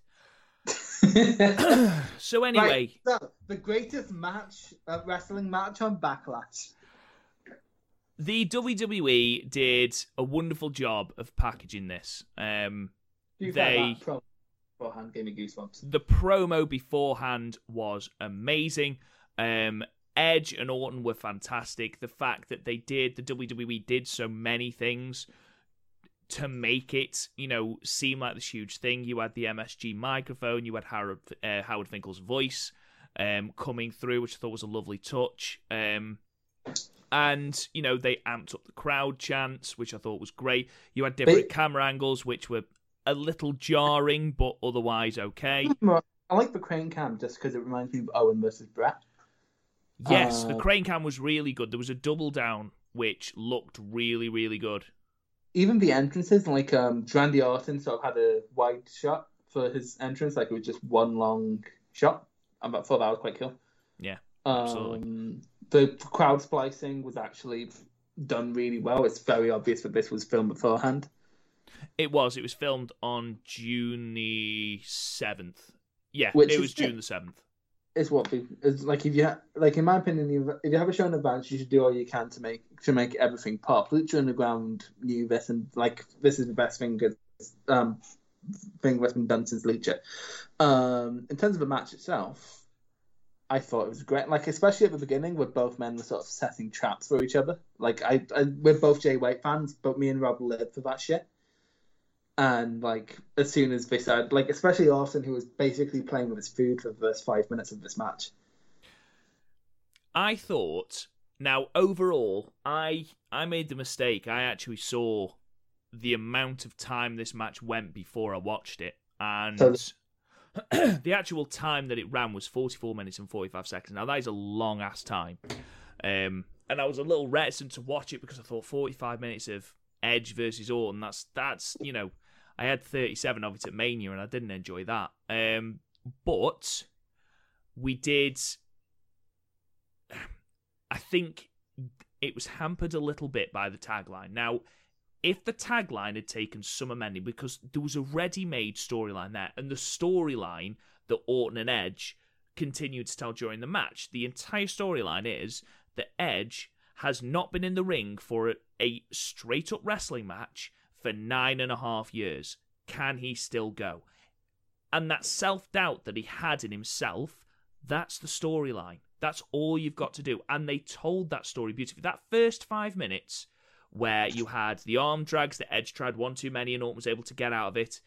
So anyway, right, so the greatest match, wrestling match on Backlash. The WWE did a wonderful job of packaging this. They beforehand gave me goosebumps. The promo beforehand was amazing. Edge and Orton were fantastic. The fact that the WWE did so many things to make it, seem like this huge thing. You had the MSG microphone, you had Howard Finkel's voice coming through, which I thought was a lovely touch. And, they amped up the crowd chants, which I thought was great. You had different camera angles, which were a little jarring, but otherwise okay. I like the crane cam just because it reminds me of Owen versus Brett. Yes, the crane cam was really good. There was a double down, which looked really, really good. Even the entrances, like Randy Orton sort of had a wide shot for his entrance, like it was just one long shot. I thought that was quite cool. Yeah, absolutely. The crowd splicing was actually done really well. It's very obvious that this was filmed beforehand. It was. It was filmed on June the 7th. Yeah, June the 7th. It's what it's like. If you in my opinion, if you have a show in advance, you should do all you can to make everything pop. Lucha Underground knew this, and this is the best thing that's been done since Lucha. In terms of the match itself, I thought it was great. Like, especially at the beginning, where both men were sort of setting traps for each other. Like, we're both Jay White fans, but me and Rob lived for that shit. And, as soon as they started... especially Austin, who was basically playing with his food for the first 5 minutes of this match. I thought... Now, overall, I made the mistake. I actually saw the amount of time this match went before I watched it. And the actual time that it ran was 44 minutes and 45 seconds. Now, that is a long-ass time. And I was a little reticent to watch it because I thought 45 minutes of Edge versus Orton, that's I had 37 of it at Mania, and I didn't enjoy that. But we did... I think it was hampered a little bit by the tagline. Now, if the tagline had taken some amending, because there was a ready-made storyline there, and the storyline that Orton and Edge continued to tell during the match, the entire storyline is that Edge has not been in the ring for a straight-up wrestling match for 9.5 years. Can he still go? And that self-doubt that he had in himself, that's the storyline. That's all you've got to do. And they told that story beautifully. That first 5 minutes where you had the arm drags that Edge tried one too many and Orton was able to get out of it.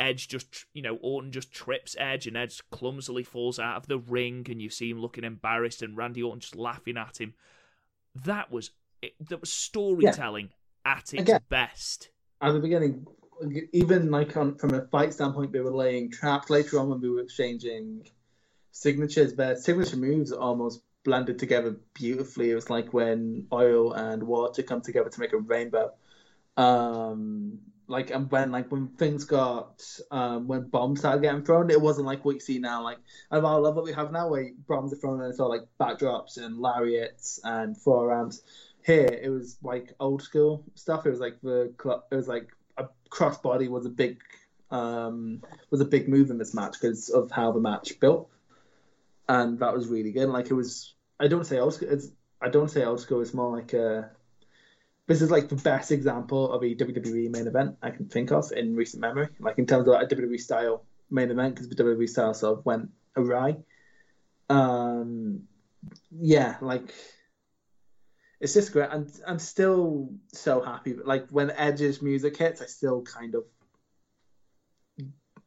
Edge just, Orton just trips Edge and Edge clumsily falls out of the ring and you see him looking embarrassed and Randy Orton just laughing at him. That was it. That was storytelling at its best. At the beginning, even from a fight standpoint, they were laying traps. Later on when we were exchanging signatures, their signature moves almost blended together beautifully. It was like when oil and water come together to make a rainbow. And when things got when bombs started getting thrown, it wasn't like what you see now. And I love what we have now, where bombs are thrown and it's all backdrops and lariats and forearms. Here it was old school stuff. It was a crossbody was a big move in this match because of how the match built, and that was really good. It was. I don't say old school. It's more like a. This is like the best example of a WWE main event I can think of in recent memory, like in terms of like a WWE style main event, because the WWE style sort of went awry. Yeah, like it's just great. I'm still so happy. Like when Edge's music hits, I still kind of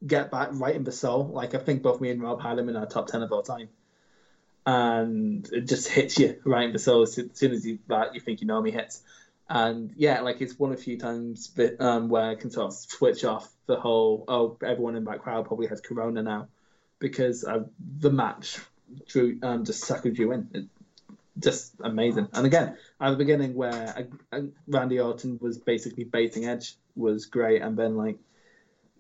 get back right in the soul. Like I think both me and Rob had him in our top 10 of all time. And it just hits you right in the soul as soon as you you think you know me hits. And yeah, like it's one of the few times that, where I can sort of switch off the whole, oh, everyone in that crowd probably has corona now, because the match drew just suckered you in. It's just amazing. And again, at the beginning where Randy Orton was basically baiting Edge was great. And then like,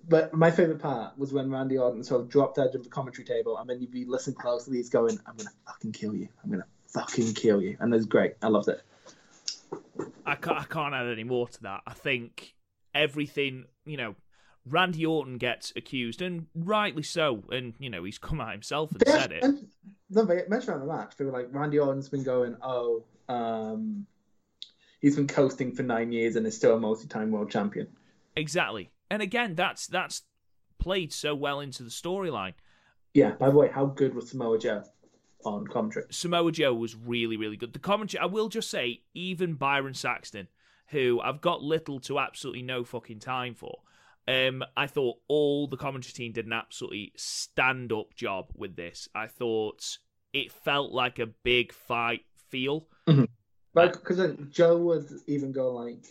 but my favorite part was when Randy Orton sort of dropped Edge on the commentary table, and then you'd be listening closely, he's going, I'm going to fucking kill you. I'm going to fucking kill you. And it was great. I loved it. I can't add any more to that. I think everything, you know, Randy Orton gets accused, and rightly so, and, you know, he's come out himself and said it. No, they mentioned on the match, they were like, Randy Orton's been going, he's been coasting for 9 years and is still a multi-time world champion. Exactly. And again, that's played so well into the storyline. Yeah, by the way, how good was Samoa Joe on commentary? Samoa Joe was really, really good. The commentary, I will just say, even Byron Saxton, who I've got little to absolutely no fucking time for, I thought all the commentary team did an absolutely stand-up job with this. I thought it felt like a big fight feel. Mm-hmm. Because Joe would even go like,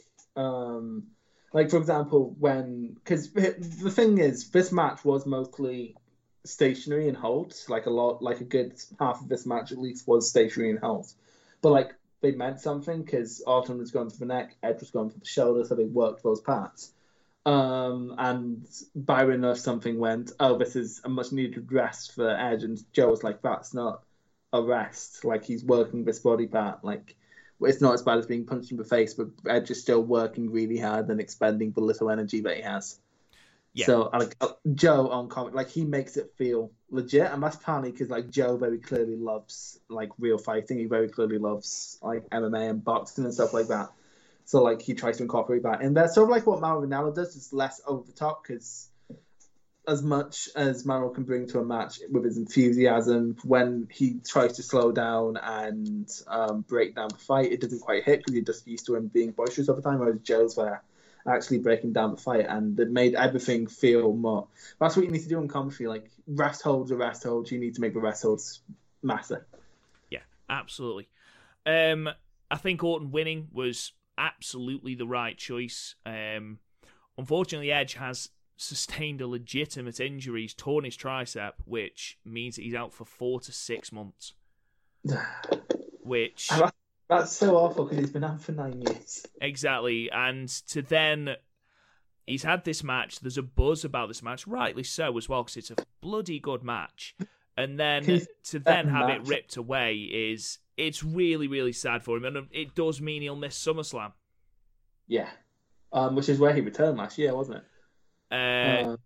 for example, when... Because the thing is, this match was mostly stationary and holds. Like, a good half of this match, at least, was stationary and holds. But, like, they meant something, because Orton was going for the neck, Edge was going for the shoulder, so they worked those parts. And Byron or something went, oh, this is a much-needed rest for Edge, and Joe was like, that's not a rest. Like, he's working this body part, like... It's not as bad as being punched in the face, but Edge is still working really hard and expending the little energy that he has. Yeah. So, like, Joe on comic, like, he makes it feel legit, and that's partly because, like, Joe very clearly loves, like, real fighting. He very clearly loves, like, MMA and boxing and stuff like that. So, like, he tries to incorporate that. And that's sort of like what Mauro Ranallo does, it's less over the top, because as much as Mauro can bring to a match with his enthusiasm, when he tries to slow down and break down the fight, it doesn't quite hit because you're just used to him being boisterous all the time, whereas Joe's there actually breaking down the fight, and it made everything feel more... That's what you need to do in commentary, like, rest holds are rest holds, you need to make the rest holds matter. Yeah, absolutely. I think Orton winning was absolutely the right choice. Unfortunately, Edge has sustained a legitimate injury. He's torn his tricep, which means that he's out for 4 to 6 months. Which that's so awful, because he's been out for 9 years. Exactly. And to then, he's had this match. There's a buzz about this match, rightly so as well, because it's a bloody good match. And then to then have it ripped away it's really, really sad for him, and it does mean he'll miss SummerSlam. Yeah, which is where he returned last year, wasn't it?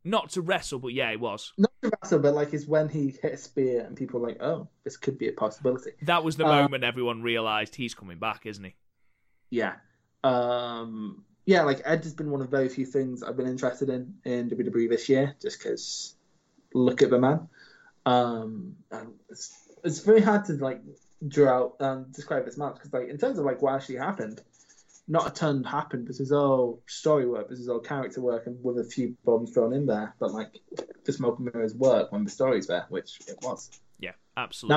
Not to wrestle, but yeah, it was. Not to wrestle, but like it's when he hit a spear and people were like, oh, this could be a possibility. That was the moment everyone realised he's coming back, isn't he? Yeah. Yeah, like Edge has been one of very few things I've been interested in WWE this year, just because look at the man. And it's very hard to like draw out and describe this match, because like in terms of like what actually happened, not a ton happened. This is all story work. This is all character work, and with a few bombs thrown in there. But like, the smoke and mirrors work when the story's there, which it was. Yeah, absolutely.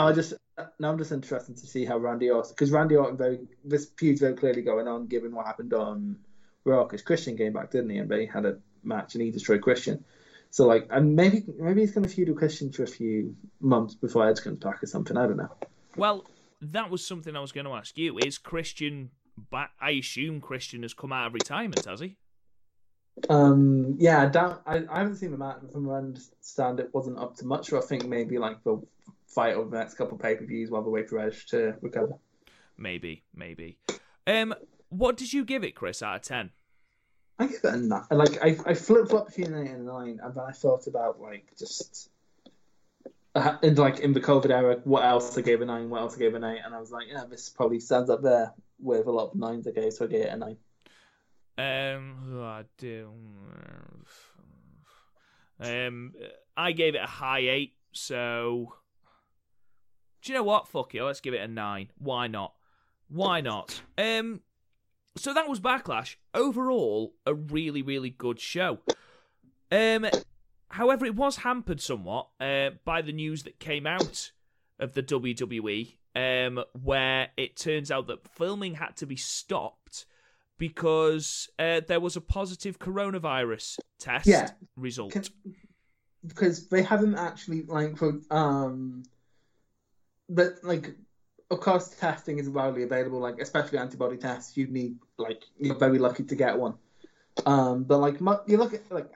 Now I'm just interested to see how Randy Orton this feud's very clearly going on, given what happened on Raw, because Christian came back, didn't he? And they had a match, and he destroyed Christian. So like, and maybe he's going to feud with Christian for a few months before Edge comes back or something. I don't know. Well, that was something I was going to ask you. Is Christian? But I assume Christian has come out of retirement, has he? Yeah, I haven't seen the match, but from what I understand, it wasn't up to much. So I think maybe like the fight over the next couple of pay-per-views while they wait for Edge to recover. Maybe. What did you give it, Chris, out of 10? I give it a 9. Like I flip-flopped between 8 and 9, and then I thought about like just and like in the COVID era, what else I gave a 9, what else I gave an 8, and I was like, yeah, this probably stands up there with a lot of 9s I gave, so I gave it a 9. I gave it a high 8, so do you know what? Fuck it, let's give it a 9. Why not? Why not? So that was Backlash. Overall, a really, really good show. However, it was hampered somewhat by the news that came out of the WWE, where it turns out that filming had to be stopped because there was a positive coronavirus test result. Because they haven't actually, like, but, like, of course, testing is widely available, like, especially antibody tests. You need, like, you're very lucky to get one. But, like, you look at, like,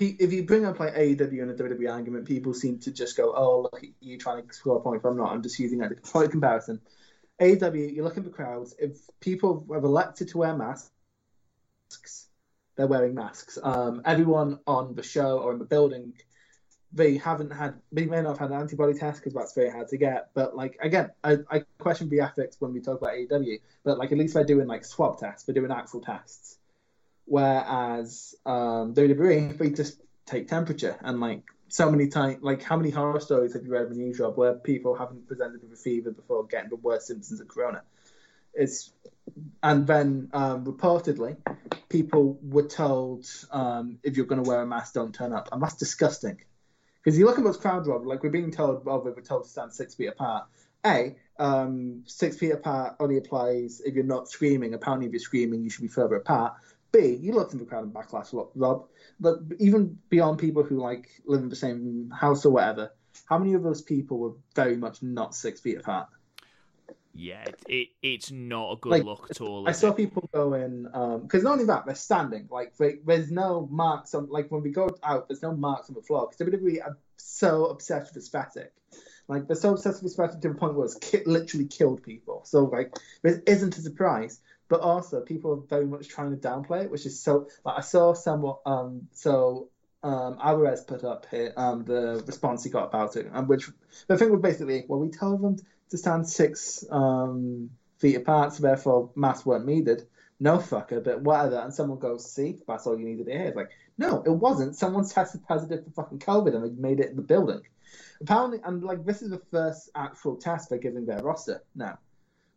if you bring up, like, AEW and a WWE argument, people seem to just go, oh, look, you're trying to score a point. If I'm not, I'm just using that for a comparison. AEW, you're looking for crowds. If people have elected to wear masks, they're wearing masks. Everyone on the show or in the building, they may not have had an antibody test because that's very hard to get. But, like, again, I question the ethics when we talk about AEW, but, like, at least they're doing, like, swab tests. They're doing actual tests. Whereas WWE, they just take temperature. And, like, so many times, like, how many horror stories have you read in the news job where people haven't presented with a fever before getting the worst symptoms of corona? And then, reportedly, people were told, if you're going to wear a mask, don't turn up. And that's disgusting. Because you look at what's crowd robbed, like, we're being told, well, we were told to stand 6 feet apart. 6 feet apart only applies if you're not screaming. Apparently, if you're screaming, you should be further apart. B, you looked in the crowd and Backlash, Rob. But even beyond people who, like, live in the same house or whatever, how many of those people were very much not 6 feet apart? Yeah, it's not a good look at all. I saw people going, because not only that, they're standing. Like, there's no marks on, like, when we go out, there's no marks on the floor. Because WWE are so obsessed with aesthetic. Like, they're so obsessed with aesthetic to the point where it's literally killed people. So, like, this isn't a surprise. But also, people are very much trying to downplay it, which is so. Like, I saw someone. Alvarez put up here the response he got about it, and which the thing was basically, well, we told them to stand 6 feet apart, so therefore masks weren't needed. No fucker, but whatever. And someone goes, "See, that's all you needed to hear." It's like, no, it wasn't. Someone's tested positive for fucking COVID, and they made it in the building. Apparently, and like this is the first actual test they're giving their roster now.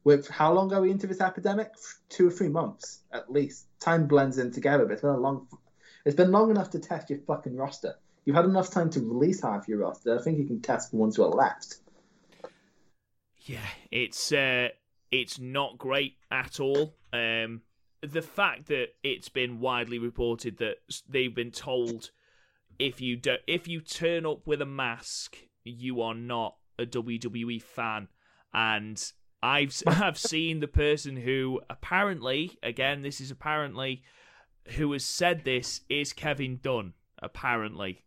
With how long are we into this epidemic? 2 or 3 months, at least. Time blends in together, but it's been long enough to test your fucking roster. You've had enough time to release half your roster. I think you can test the ones who are left. Yeah, it's not great at all. The fact that it's been widely reported that they've been told if you turn up with a mask, you are not a WWE fan, and I've seen the person who apparently who has said this is Kevin Dunn. Apparently,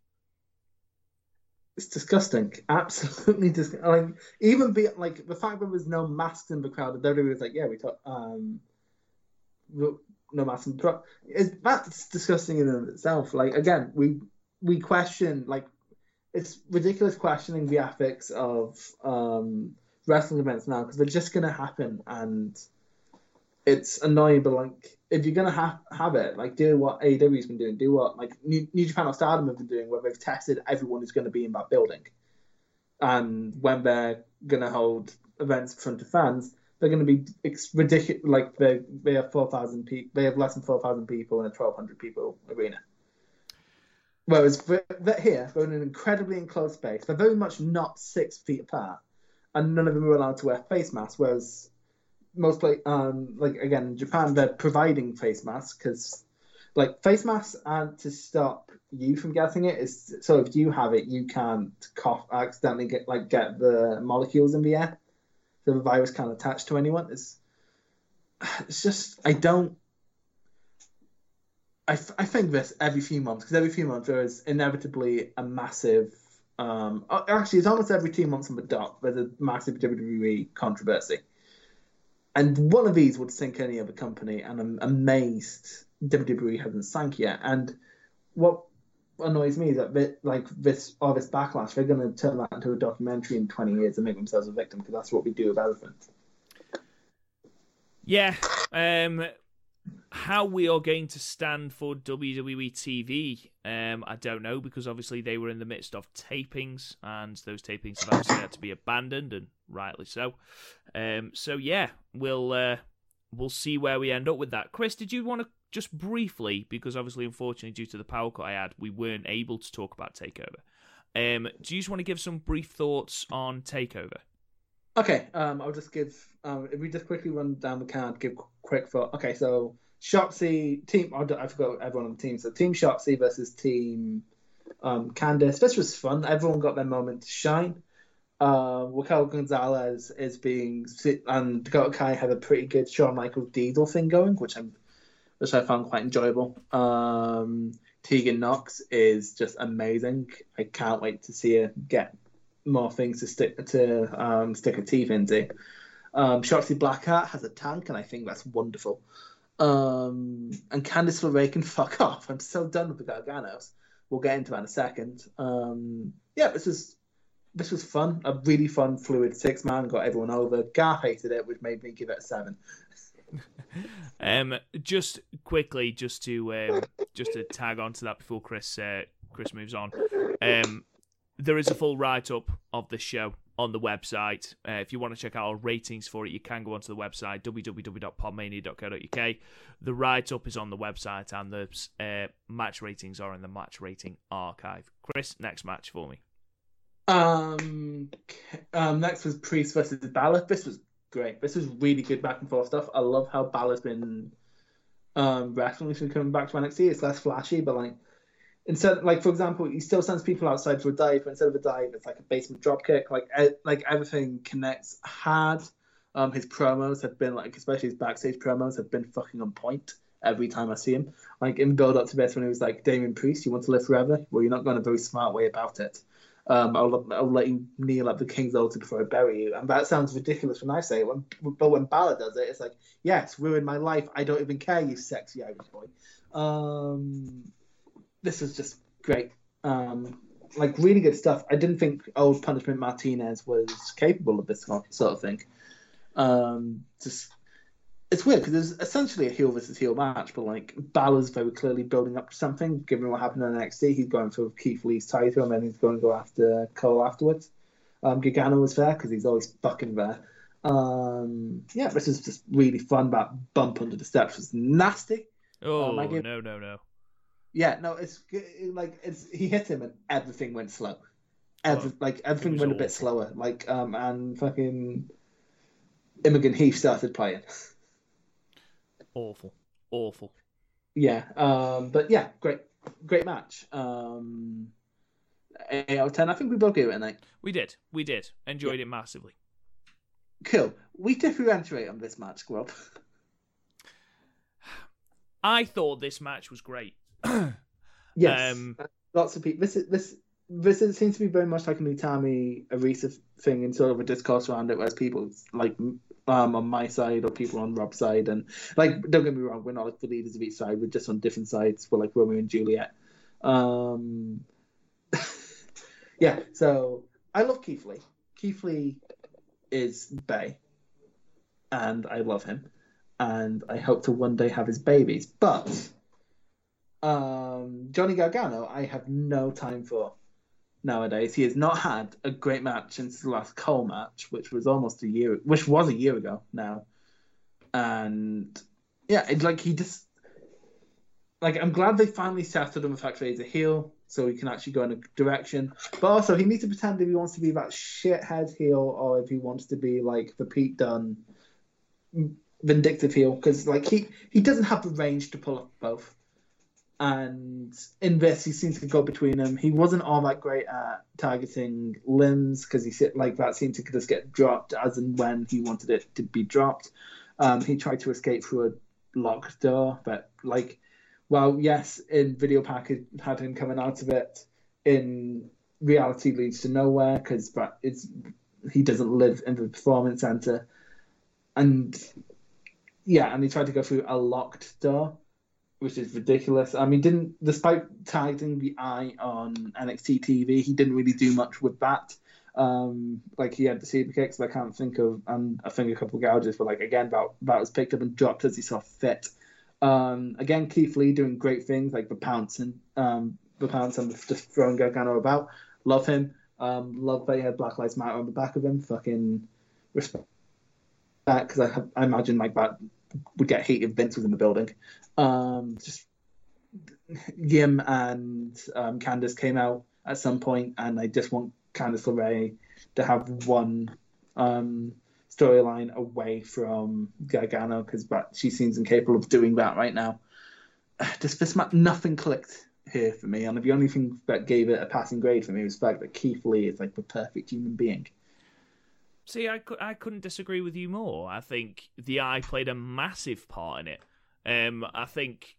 it's disgusting. Absolutely disgusting. Like even the fact there was no masks in the crowd, everybody was like, "Yeah, we talk." No masks in the crowd. That's disgusting in and of itself. Like again, we question like it's ridiculous questioning the ethics of wrestling events now because they're just going to happen and it's annoying but like if you're going to have it like do what AEW's been doing, do what like New Japan or Stardom have been doing where they've tested everyone who's going to be in that building and when they're going to hold events in front of fans they're going to be ridiculous like they have 4,000 people, they have less than 4,000 people in a 1,200 people arena. Whereas here they're in an incredibly enclosed space, they're very much not 6 feet apart. And none of them are allowed to wear face masks, whereas mostly, like again, in Japan, they're providing face masks because, like, face masks aren't to stop you from getting it. So if you have it, you can't cough, accidentally get the molecules in the air, so the virus can't attach to anyone. It's just I think this every few months because every few months there is inevitably a massive. Actually, it's almost every 2 months on the dot there's a massive WWE controversy. And one of these would sink any other company, and I'm amazed WWE hasn't sank yet. And what annoys me is that this backlash, they're going to turn that into a documentary in 20 years and make themselves a victim, because that's what we do with elephants. Yeah. How we are going to stand for WWE TV, I don't know, because obviously they were in the midst of tapings, and those tapings have obviously had to be abandoned, and rightly so. So yeah, we'll see where we end up with that. Chris, did you want to just briefly, because obviously, unfortunately, due to the power cut I had, we weren't able to talk about TakeOver. Do you just want to give some brief thoughts on TakeOver? Okay, I'll just give... if we just quickly run down the card, give quick thought. Okay, so Shotzi... I forgot everyone on the team. So Team Shotzi versus Team Candice. This was fun. Everyone got their moment to shine. Raquel Gonzalez is being... And Dakota Kai had a pretty good Shawn Michaels Diesel thing going, which I found quite enjoyable. Tegan Nox is just amazing. I can't wait to see her get more things to stick her teeth into. Shotzi Blackheart has a tank, and I think that's wonderful. And Candice LeRae can fuck off. I'm so done with the Garganos. We'll get into that in a second. Yeah, this was fun. A really fun, fluid six-man. Got everyone over. Garth hated it, which made me give it a 7. Just quickly, just to tag on to that before Chris moves on. There is a full write-up of the show on the website. If you want to check out our ratings for it, you can go onto the website, www.podmania.co.uk. The write-up is on the website, and the match ratings are in the match rating archive. Chris, next match for me. Next was Priest versus Balor. This was great. This was really good back and forth stuff. I love how Balor's been wrestling since coming back to NXT. It's less flashy, but instead, for example, he still sends people outside for a dive, but instead of a dive, it's like a basement dropkick. Like everything connects hard. His promos have been, especially his backstage promos, have been fucking on point every time I see him. In build up to this, when he was like, Damien Priest, you want to live forever? Well, you're not going a very smart way about it. I'll let you kneel at the king's altar before I bury you. And that sounds ridiculous when I say it, but when Balor does it, it's like, yes, ruin my life. I don't even care, you sexy Irish boy. This was just great. Really good stuff. I didn't think old Punishment Martinez was capable of this sort of thing. It's weird because it's essentially a heel versus heel match, but Balor's very clearly building up to something. Given what happened on NXT, he's going for Keith Lee's title, and then he's going to go after Cole afterwards. Gargano was there because he's always fucking there. Yeah, this is just really fun. That bump under the steps was nasty. Oh, no. Yeah, no, he hit him and everything went slow. Everything went a bit slower. And fucking Imogen Heath started playing. Awful. Yeah, but yeah, great match. 8 out of 10. I think we both gave it an 8. We did. Enjoyed it massively. Cool. We differentiate on this match, Grub. I thought this match was great. Yes, lots of people. This seems to be very much like an Utami Arisa thing, and sort of a discourse around it, where people on my side or people on Rob's side, and don't get me wrong, we're not the leaders of each side. We're just on different sides. We're Romeo and Juliet. Yeah. So I love Keith Lee. Keith Lee is bae, and I love him, and I hope to one day have his babies, but. Johnny Gargano, I have no time for nowadays. He has not had a great match since the last Cole match, which was a year ago now. And yeah, I'm glad they finally settled him with actually as a heel, so he can actually go in a direction. But also, he needs to pretend if he wants to be that shithead heel, or if he wants to be the Pete Dunne vindictive heel, because he doesn't have the range to pull off both. And in this, he seems to go between them. He wasn't all that great at targeting limbs because that seemed to just get dropped as and when he wanted it to be dropped. He tried to escape through a locked door, but yes, in video package had him coming out of it. In reality, leads to nowhere because he doesn't live in the performance center, and he tried to go through a locked door. which is ridiculous. I mean, despite tagging the Eye on NXT TV, he didn't really do much with that. Like, he had the super kicks, but I can't think of, and I think a couple of gouges, but like, again, that was picked up and dropped as he saw fit. Again, Keith Lee doing great things, like the pouncing, just throwing Gargano about. Love him. Love that he had Black Lives Matter on the back of him. Fucking respect that, because I imagine like that would get heat if Vince was in the building. Just Yim and Candice came out at some point, and I just want Candice LeRae to have one storyline away from Gargano, because she seems incapable of doing that right now. Just this match, nothing clicked here for me, and the only thing that gave it a passing grade for me was the fact that Keith Lee is like the perfect human being. See, I couldn't disagree with you more. I think the Eye played a massive part in it. I think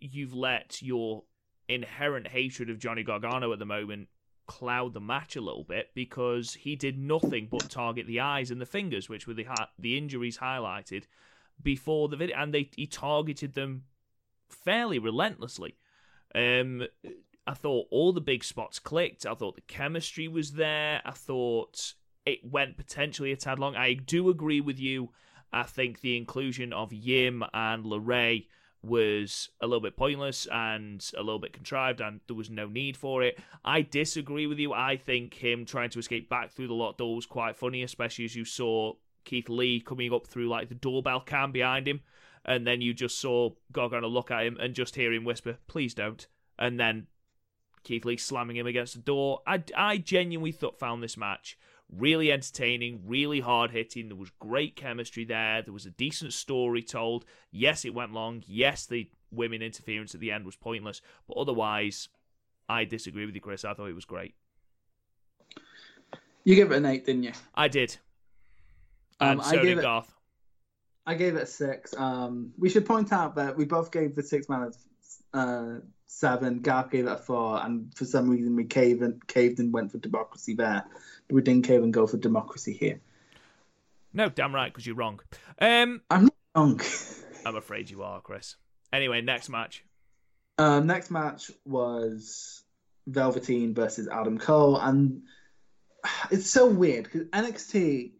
you've let your inherent hatred of Johnny Gargano at the moment cloud the match a little bit, because he did nothing but target the eyes and the fingers, which were the injuries highlighted before the video, and he targeted them fairly relentlessly. I thought all the big spots clicked. I thought the chemistry was there. I thought it went potentially a tad long. I do agree with you. I think the inclusion of Yim and LeRae was a little bit pointless and a little bit contrived, and there was no need for it. I disagree with you. I think him trying to escape back through the locked door was quite funny, especially as you saw Keith Lee coming up through like the doorbell cam behind him, and then you just saw Gargano look at him and just hear him whisper, "Please don't," and then Keith Lee slamming him against the door. I genuinely found this match really entertaining, really hard-hitting. There was great chemistry there. There was a decent story told. Yes, it went long. Yes, the women interference at the end was pointless. But otherwise, I disagree with you, Chris. I thought it was great. You gave it an 8, didn't you? I did. And so did Garth. I gave it a 6. We should point out that we both gave the 6 man a 7. Garth gave it a 4. And for some reason, we caved and went for democracy there. We didn't care and go for democracy here. No, damn right, because you're wrong. I'm not wrong. I'm afraid you are, Chris. Anyway, next match. Next match was Velveteen versus Adam Cole. And it's so weird, because NXT,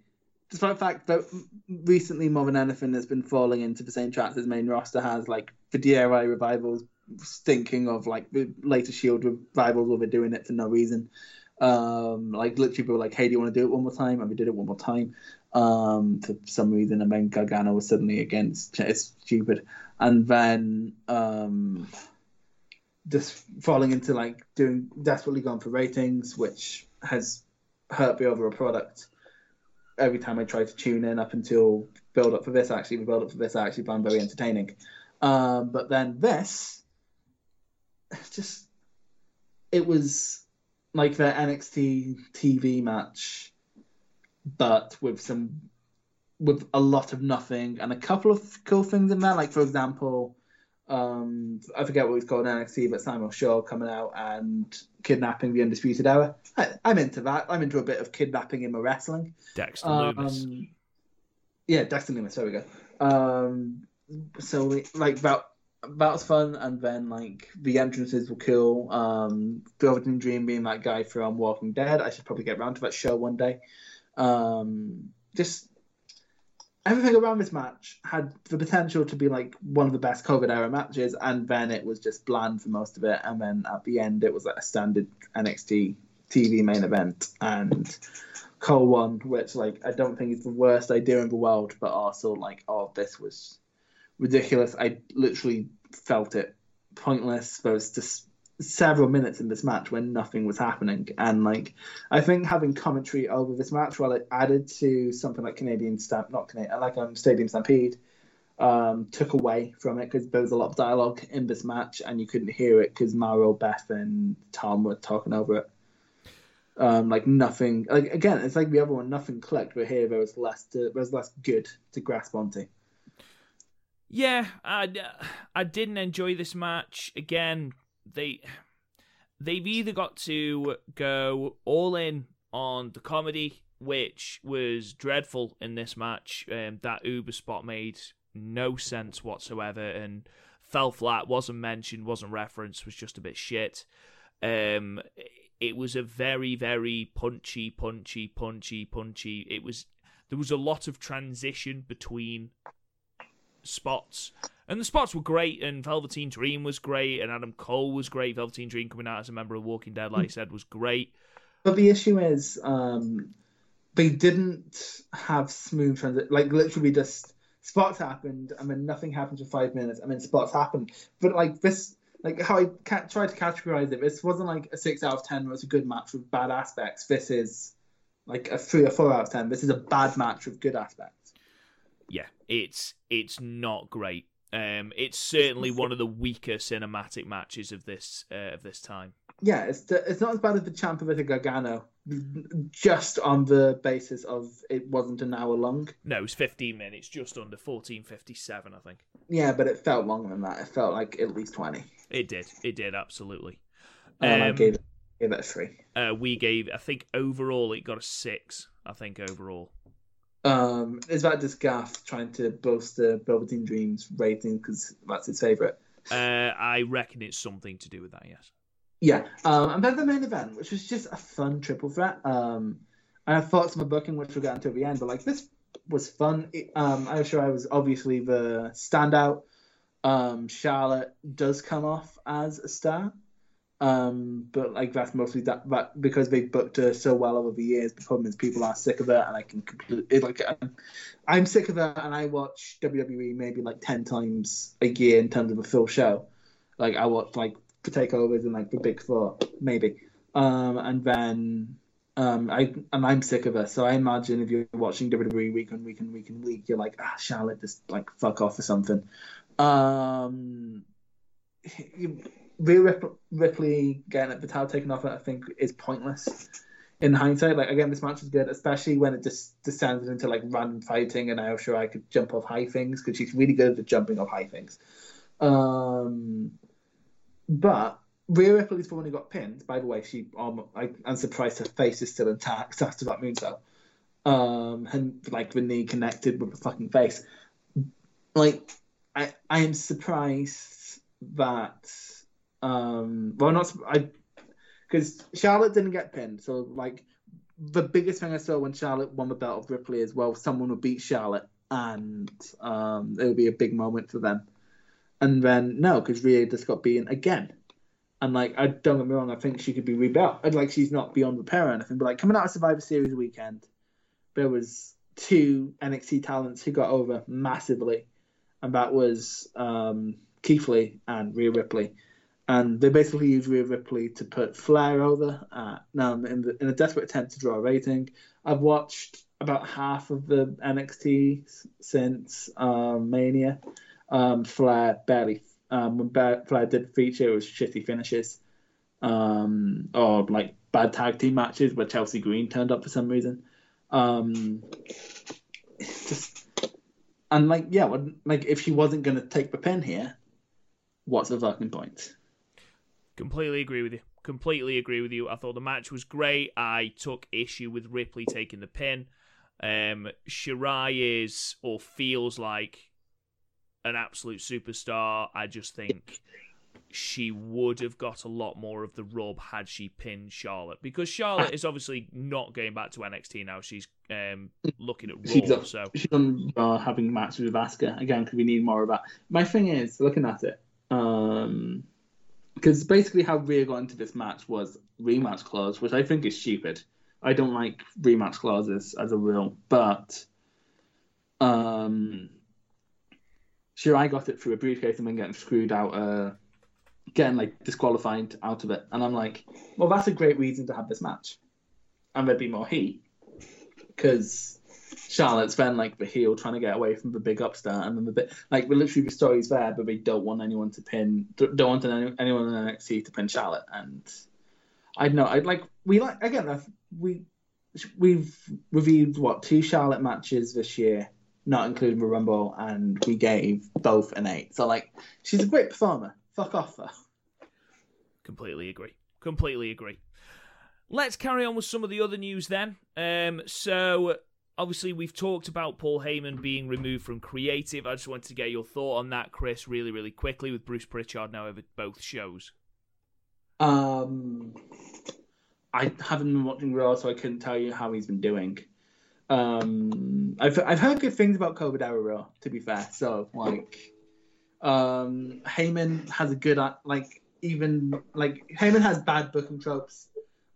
despite the fact that recently more than anything has been falling into the same traps as main roster has, like the DIY revivals stinking of like the later Shield revivals where they're doing it for no reason. Like literally people were like, "Hey, do you want to do it one more time?" And we did it one more time for some reason, and then Gargano was suddenly against it's stupid, and then just falling into like doing desperately going for ratings, which has hurt me over a product every time I try to tune in up until build up for this. Actually, the build up for this I actually found very entertaining, but then this just it was like their NXT TV match, but with a lot of nothing and a couple of cool things in there. Like, for example, I forget what it's called in NXT, but Simon Shaw coming out and kidnapping the Undisputed Era. I'm into that. I'm into a bit of kidnapping in my wrestling. Dexter Loomis. Yeah, Dexter Loomis. There we go. So, like, that was fun, and then like the entrances were cool. Velveteen Dream being that guy from Walking Dead. I should probably get around to that show one day. Just everything around this match had the potential to be like one of the best COVID era matches, and then it was just bland for most of it. And then at the end, it was like a standard NXT TV main event, and Cole won, which like I don't think is the worst idea in the world, but also like, oh, this was ridiculous. I literally felt it pointless. There was just several minutes in this match when nothing was happening, and like I think having commentary over this match, while it added to something like Stadium Stampede, took away from it, because there was a lot of dialogue in this match and you couldn't hear it because Mauro, Beth and Tom were talking over it. Like nothing, like again, it's like the other one, nothing clicked, but here there was less good to grasp onto. Yeah, I didn't enjoy this match. Again, they've either got to go all in on the comedy, which was dreadful in this match. That Uber spot made no sense whatsoever, and fell flat, wasn't mentioned, wasn't referenced, was just a bit shit. It was a very, very punchy. There was a lot of transition between spots. And the spots were great, and Velveteen Dream was great, and Adam Cole was great. Velveteen Dream coming out as a member of Walking Dead, like I said, was great. But the issue is, they didn't have smooth transition. Like, literally just spots happened, and then nothing happened for 5 minutes, and then spots happened. But, like, this... Like, how I tried to categorize it, this wasn't like a 6 out of 10 where it's a good match with bad aspects. This is like a 3 or 4 out of 10. This is a bad match with good aspects. Yeah, it's not great. It's certainly one of the weaker cinematic matches of this time. Yeah, it's not as bad as the Ciampa vs Gargano, just on the basis of it wasn't an hour long. No, it was 15 minutes, just under 14:57, I think. Yeah, but it felt longer than that. It felt like at least 20. It did, absolutely. I gave it a 3. I think overall it got a 6, I think, overall. Is that just Gaff trying to bolster Velveteen Dream's rating because that's his favourite? I reckon it's something to do with that, yes. Yeah, and then the main event, which was just a fun triple threat. And I thought some of the booking, which we'll get into at the end, but like this was fun. I'm sure I was obviously the standout. Charlotte does come off as a star, but like that's mostly that because they booked her so well over the years. The problem is people are sick of her, and I can completely like I'm sick of her, and I watch WWE maybe like 10 times a year in terms of a full show. Like I watch like the takeovers and like the big four maybe, and then I'm sick of her. So I imagine if you're watching WWE week on week, you're like Charlotte, just like fuck off or something. Rhea Ripley getting at the towel taken off, I think, is pointless in hindsight. Like again, this match was good, especially when it just descended into like random fighting, and I'm sure I could jump off high things because she's really good at jumping off high things. But Rhea Ripley's the one who got pinned. By the way, I'm surprised her face is still intact after that moonsault. And like the knee connected with the fucking face. Like I am surprised that because Charlotte didn't get pinned. So like the biggest thing I saw when Charlotte won the belt of Ripley is, well, someone will beat Charlotte, and it will be a big moment for them. And then no, because Rhea just got beaten again. And like, I don't get me wrong, I think she could be rebuilt. And like, she's not beyond repair or anything. But like, coming out of Survivor Series weekend, there was 2 NXT talents who got over massively, and that was Keith Lee and Rhea Ripley. And they basically used Rhea Ripley to put Flair over. In a desperate attempt to draw a rating, I've watched about half of the NXT since Mania. Flair barely. When Flair did feature, it was shitty finishes, or like bad tag team matches where Chelsea Green turned up for some reason. If she wasn't going to take the pin here, what's the fucking point? Completely agree with you. I thought the match was great. I took issue with Ripley taking the pin. Shirai is or feels like an absolute superstar. I just think she would have got a lot more of the rub had she pinned Charlotte, because Charlotte is obviously not going back to NXT now. She's looking at Raw. She's on having matches with Asuka again, because we need more of that. My thing is, looking at it, because basically how Rhea got into this match was rematch clause, which I think is stupid. I don't like rematch clauses as a rule, but Shirai got it through a briefcase and then getting screwed out, getting like disqualified out of it. And I'm like, well, that's a great reason to have this match. And there'd be more heat, because Charlotte's then like the heel trying to get away from the big upstart, and then like literally the story's there, but they don't want anyone to pin, don't want anyone in NXT to pin Charlotte. And I don't know, we've reviewed 2 Charlotte matches this year, not including the Rumble, and we gave both an 8. So, like, she's a great performer. Fuck off, though. Completely agree. Let's carry on with some of the other news then. So, obviously we've talked about Paul Heyman being removed from creative. I just wanted to get your thought on that, Chris, really, really quickly, with Bruce Pritchard now over both shows. I haven't been watching Raw, so I couldn't tell you how he's been doing. I've heard good things about COVID era Raw, to be fair. So like, Heyman has a good Heyman has bad booking tropes.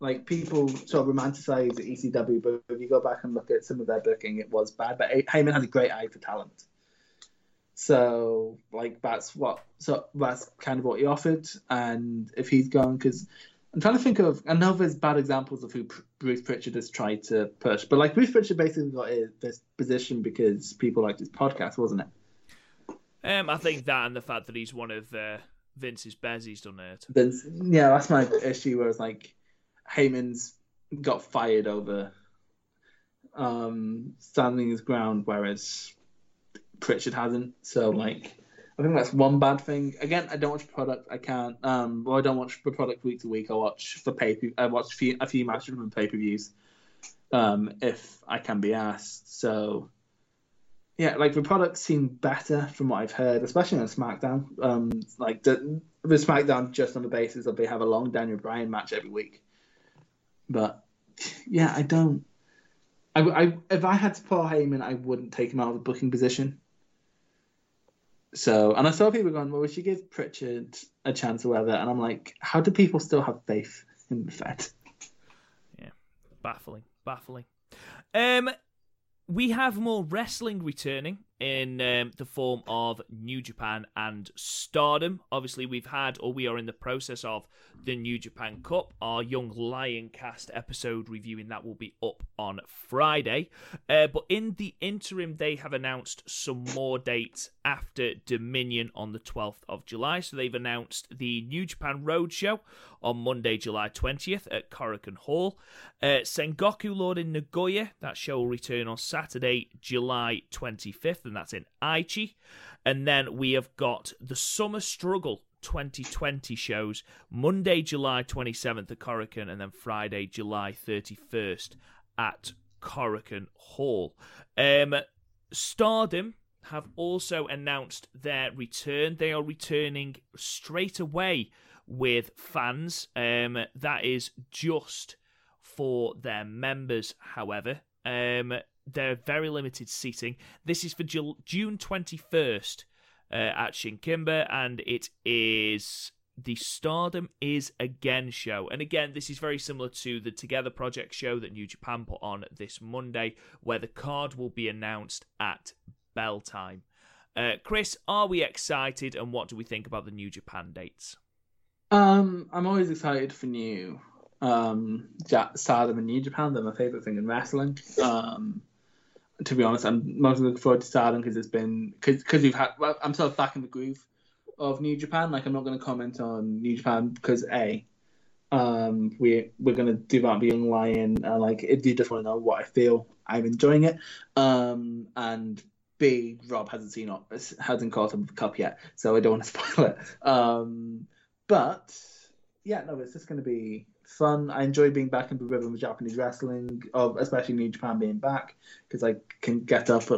Like, people sort of romanticize ECW, but if you go back and look at some of their booking, it was bad. But Heyman has a great eye for talent. So like, that's kind of what he offered. And if he's going, because I'm trying to think of, I know there's bad examples of who Bruce Pritchard has tried to push, but like, Bruce Pritchard basically got this position because people liked his podcast, wasn't it? I think that, and the fact that he's one of Vince's best, he's done it. Vince, yeah, that's my issue. Whereas like, Heyman's got fired over standing his ground, whereas Pritchard hasn't. So like, I think that's one bad thing. Again, I don't watch product. I can't. Well, I don't watch the product week to week. I watch for pay. I watch a few matches from pay per views, if I can be asked. So yeah, like, the product seemed better from what I've heard, especially on SmackDown. Like the SmackDown, just on the basis that they have a long Daniel Bryan match every week. But yeah, I don't. I if I had to pull Heyman, I wouldn't take him out of the booking position. So, and I saw people going, well, we should give Pritchard a chance or whatever. And I'm like, how do people still have faith in the Fed? Yeah, baffling. We have more wrestling returning in the form of New Japan and Stardom. Obviously, we are in the process of the New Japan Cup. Our Young Lion Cast episode reviewing that will be up on Friday. But in the interim, they have announced some more dates after Dominion on the 12th of July. So they've announced the New Japan Roadshow on Monday, July 20th at Korakuen Hall. Sengoku Lord in Nagoya, that show will return on Saturday, July 25th. And that's in Aichi. And then we have got the Summer Struggle 2020 shows, Monday, July 27th at Korakuen, and then Friday, July 31st at Korakuen Hall. Stardom have also announced their return. They are returning straight away with fans. That is just for their members, however. They're very limited seating. This is for June 21st at Shinkimba, and it is the Stardom Is Again show. And again, this is very similar to the Together Project show that New Japan put on this Monday, where the card will be announced at bell time. Chris, are we excited, and what do we think about the New Japan dates? I'm always excited for new Stardom and New Japan. They're my favourite thing in wrestling. To be honest, I'm mostly looking forward to Stardom because I'm sort of back in the groove of New Japan. Like, I'm not going to comment on New Japan because we're going to do that being lying. Like, if you just want to know what I feel, I'm enjoying it. And B, Rob hasn't caught up with the cup yet, so I don't want to spoil it. But yeah, no, it's just going to be fun. I enjoy being back in the rhythm of Japanese wrestling, especially New Japan being back, because I can get up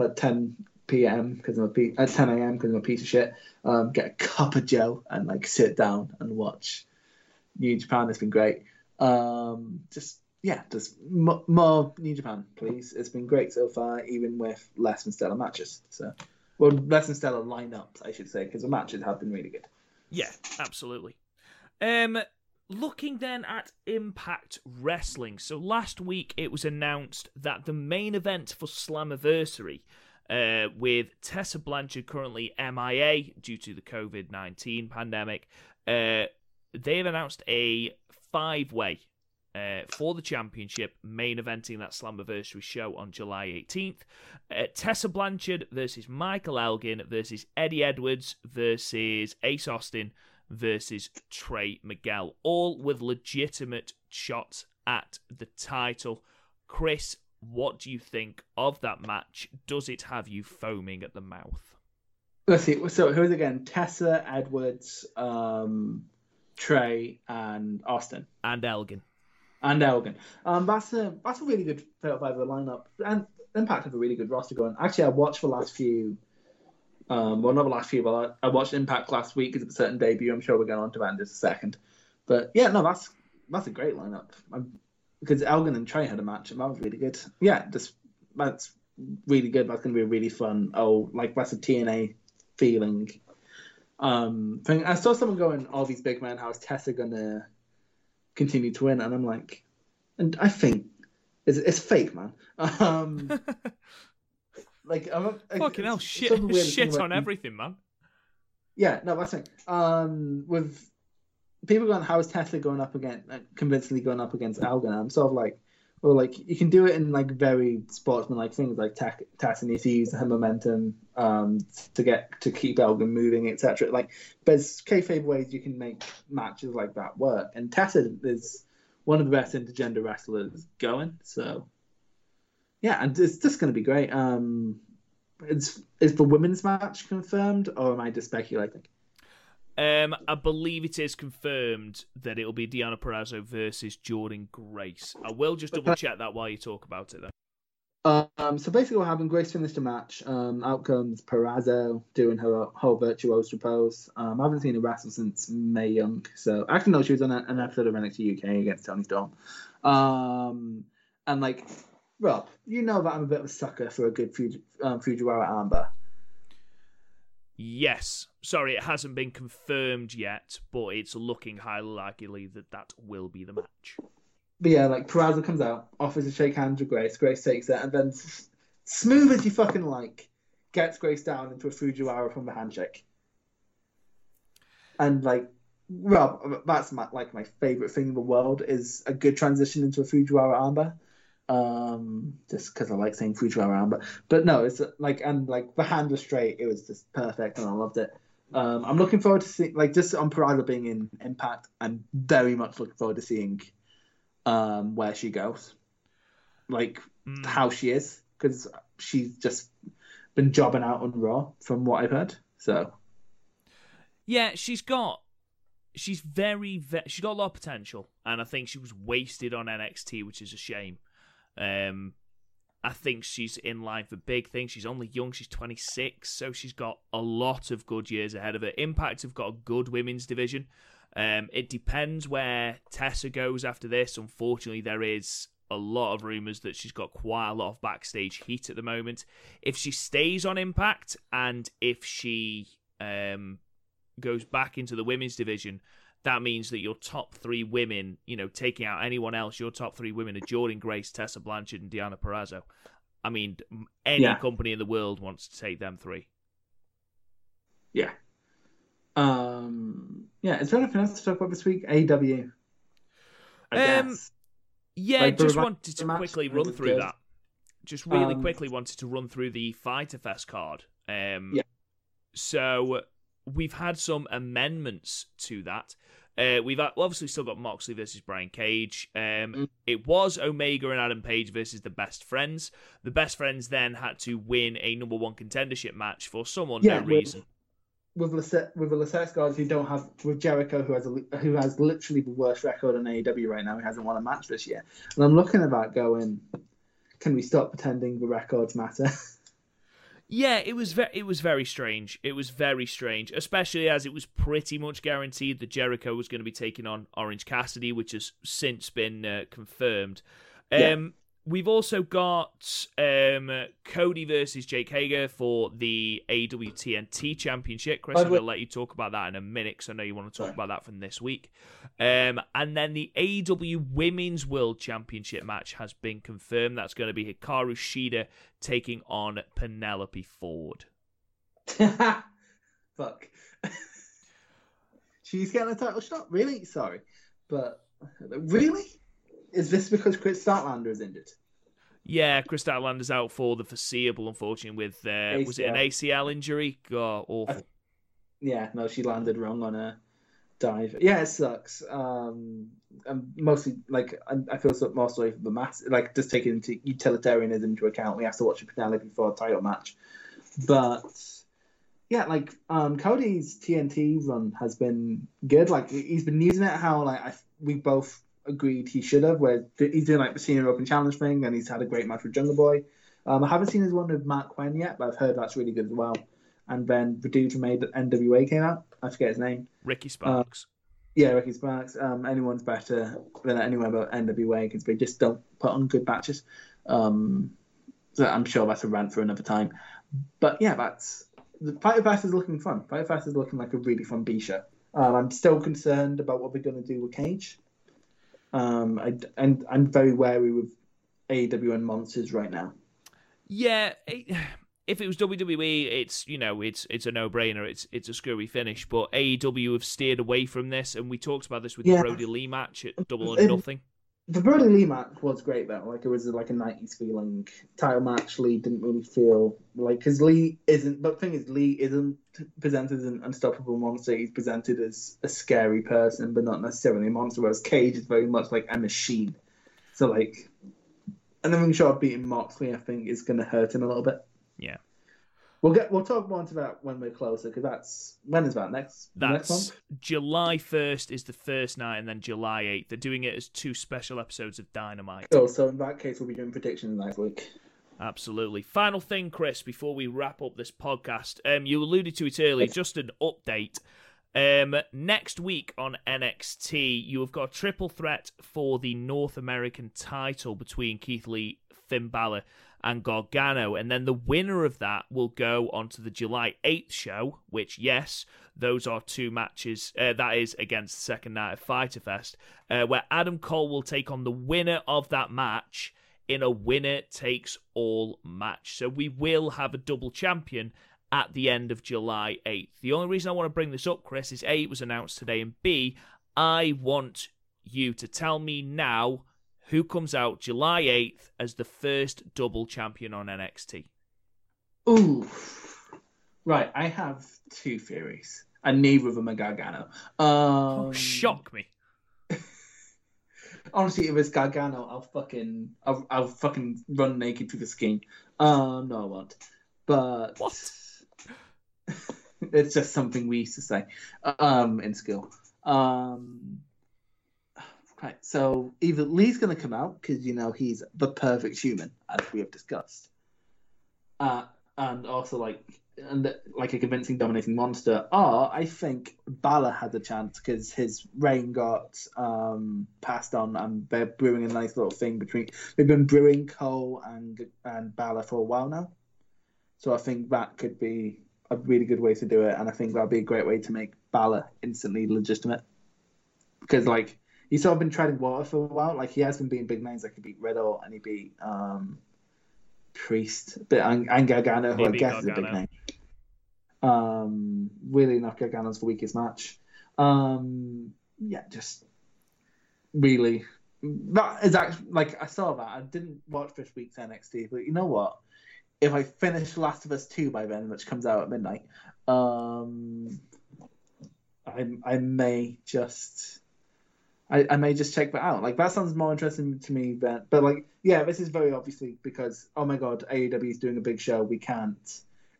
at 10 p.m. because I'm at 10 a.m. because I'm a piece of shit. Get a cup of Joe and like sit down and watch New Japan. It's been great. More New Japan, please. It's been great so far, even with less than stellar matches. Less than stellar lineups, I should say, because the matches have been really good. Yeah, absolutely. Looking then at Impact Wrestling. So last week it was announced that the main event for Slammiversary, with Tessa Blanchard currently MIA due to the COVID-19 pandemic, they've announced a 5-way for the championship, main eventing that Slammiversary show on July 18th. Tessa Blanchard versus Michael Elgin versus Eddie Edwards versus Ace Austin versus Trey Miguel, all with legitimate shots at the title. Chris, what do you think of that match? Does it have you foaming at the mouth? Let's see. So who's again? Tessa, Edwards, Trey, and Austin, and Elgin. And Elgin. That's a really good five of the lineup. And Impact have a really good roster going. Actually, I watched the last few. Well, not the last few, but I watched Impact last week because it's a certain debut. I'm sure we're going on to that in just a second. But yeah, no, that's a great lineup. Because Elgin and Trey had a match, and that was really good. Yeah, just that's really good. That's going to be really fun. Oh, like that's a TNA feeling thing. I saw someone going, "All these big men, how's Tessa gonna continue to win?" And I'm like, and I think it's fake, man. Fucking hell, shit on everything, man. Yeah, no, that's it. With people going, how is Tesla going up again, convincingly going up against Elgin? I'm sort of like, well, like you can do it in like very sportsmanlike things, like Tessa needs to use her momentum to keep Elgin moving, etc. Like there's kayfabe ways you can make matches like that work, and Tessa is one of the best intergender wrestlers going, so. Yeah, and it's just going to be great. Is the women's match confirmed, or am I just speculating? I believe it is confirmed that it'll be Deonna Purrazzo versus Jordynne Grace. I will just double-check that while you talk about it, though. So basically what happened, Grace finished the match. Out comes Purrazzo doing her whole virtuoso pose. I haven't seen her wrestle since Mae Young. So actually, no, she was on an episode of NXT UK against Toni Storm. And, like... Rob, you know that I'm a bit of a sucker for a good Fujiwara armbar. Yes. Sorry, it hasn't been confirmed yet, but it's looking highly likely that will be the match. But yeah, like, Purrazzo comes out, offers to shake hands with Grace, Grace takes it, and then, smooth as you fucking like, gets Grace down into a Fujiwara from the handshake. And, like, Rob, that's my favourite thing in the world, is a good transition into a Fujiwara armbar. Just because I like saying Fujiwara around, but no, it's like, and like the hand was straight, it was just perfect, and I loved it. I'm looking forward to seeing, like, just on Purrazzo being in Impact, I'm very much looking forward to seeing where she goes, like how she is, because she's just been jobbing out on Raw from what I've heard. So yeah, she's got a lot of potential, and I think she was wasted on NXT, which is a shame. I think she's in line for big things. She's only young, she's 26, so she's got a lot of good years ahead of her. Impact have got a good women's division. It depends where Tessa goes after this. Unfortunately, there is a lot of rumours that she's got quite a lot of backstage heat at the moment. If she stays on Impact, and if she goes back into the women's division, that means that your top three women, you know, taking out anyone else, your top three women are Jordynne Grace, Tessa Blanchard, and Deonna Purrazzo. I mean, any company in the world wants to take them three. Yeah. Yeah, is there anything else to talk about this week? AEW. Yeah, like, just wanted to quickly run through that. Just really quickly wanted to run through the Fyter Fest card. Yeah. So... we've had some amendments to that. We've obviously still got Moxley versus Brian Cage. It was Omega and Adam Page versus the Best Friends. The Best Friends then had to win a number one contendership match for some unknown reason. With the Lascelles guys who don't have, with Jericho who has literally the worst record in AEW right now. He hasn't won a match this year, and I'm looking at that going, can we stop pretending the records matter? Yeah, it was very strange. It was very strange, especially as it was pretty much guaranteed that Jericho was going to be taking on Orange Cassidy, which has since been confirmed. We've also got Cody versus Jake Hager for the AEW TNT Championship. Chris, I'm going to let you talk about that in a minute, because I know you want to talk about that from this week. And then the AEW Women's World Championship match has been confirmed. That's going to be Hikaru Shida taking on Penelope Ford. Fuck. She's getting a title shot? Really? Sorry. But really? Is this because Chris Statlander is injured? Yeah, Chris Statlander's out for the foreseeable, unfortunately, with was it an ACL injury? God, awful. No, she landed wrong on a dive. Yeah, it sucks. Mostly, like, I feel more sorry for the mass, like, just taking utilitarianism into account. We have to watch a Penelope Ford title match, but. Yeah, like, Cody's TNT run has been good. Like, he's been using it how, like, we both agreed he should have, where he's doing like the senior open challenge thing, and he's had a great match with Jungle Boy. I haven't seen his one with Mark Quinn yet, but I've heard that's really good as well. And then the dude who made the NWA came out. I forget his name. Ricky Sparks. Yeah, Ricky Sparks. Anyone's better than anyone but NWA because they just don't put on good matches. So I'm sure that's a rant for another time. But yeah, that's the Fighter Fest is looking fun. Fighter Fest is looking like a really fun B show. I'm still concerned about what we're going to do with Cage. And I'm very wary with AEW and Monsters right now. Yeah, if it was WWE, it's a no-brainer. It's a screwy finish. But AEW have steered away from this, and we talked about this with the Brody Lee match at Double or Nothing. The Brody Lee match was great though. Like it was like a 90s feeling title match. Lee didn't really feel like because Lee isn't. But the thing is, Lee isn't presented as an unstoppable monster. He's presented as a scary person, but not necessarily a monster. Whereas Cage is very much like a machine. So like, and then Ringshaw beating Moxley, I think, is going to hurt him a little bit. Yeah, we'll talk more into that when we're closer because when is that next? That's July 1st is the first night, and then July 8th they're doing it as two special episodes of Dynamite. Oh, so in that case, we'll be doing predictions next week. Absolutely. Final thing, Chris, before we wrap up this podcast, you alluded to it earlier. Just an update. Next week on NXT, you have got a triple threat for the North American title between Keith Lee, Finn Balor, and Gargano. And then the winner of that will go onto the July 8th show, which, yes, those are two matches. That is against the second night of Fyter Fest, where Adam Cole will take on the winner of that match in a winner-takes-all match. So we will have a double champion at the end of July 8th. The only reason I want to bring this up, Chris, is A, it was announced today, and B, I want you to tell me now who comes out July 8th as the first double champion on NXT. Ooh. Right, I have two theories, and neither of them are Gargano. Shock me. Honestly, if it's Gargano, I'll fucking run naked through the skin. No, I won't. But... What? It's just something we used to say in school. Right, so either Lee's going to come out because he's the perfect human, as we have discussed, and also like a convincing, dominating monster. Or I think Balor has a chance because his reign got passed on, and they're brewing a nice little thing between. They've been brewing Cole and Balor for a while now, so I think that could be a really good way to do it, and I think that'll be a great way to make Balor instantly legitimate. Because he's sort of been treading water for a while. He has been beating big names. He beat Riddle and he beat Priest, but and Gargano, who I guess is a big name. Really not Gargano's the weakest match. Just really that is actually I saw that. I didn't watch this week's NXT, but you know what? If I finish Last of Us 2 by then, which comes out at midnight, I may just check that out. That sounds more interesting to me than... But, this is very obviously because, oh, my God, AEW is doing a big show. We can't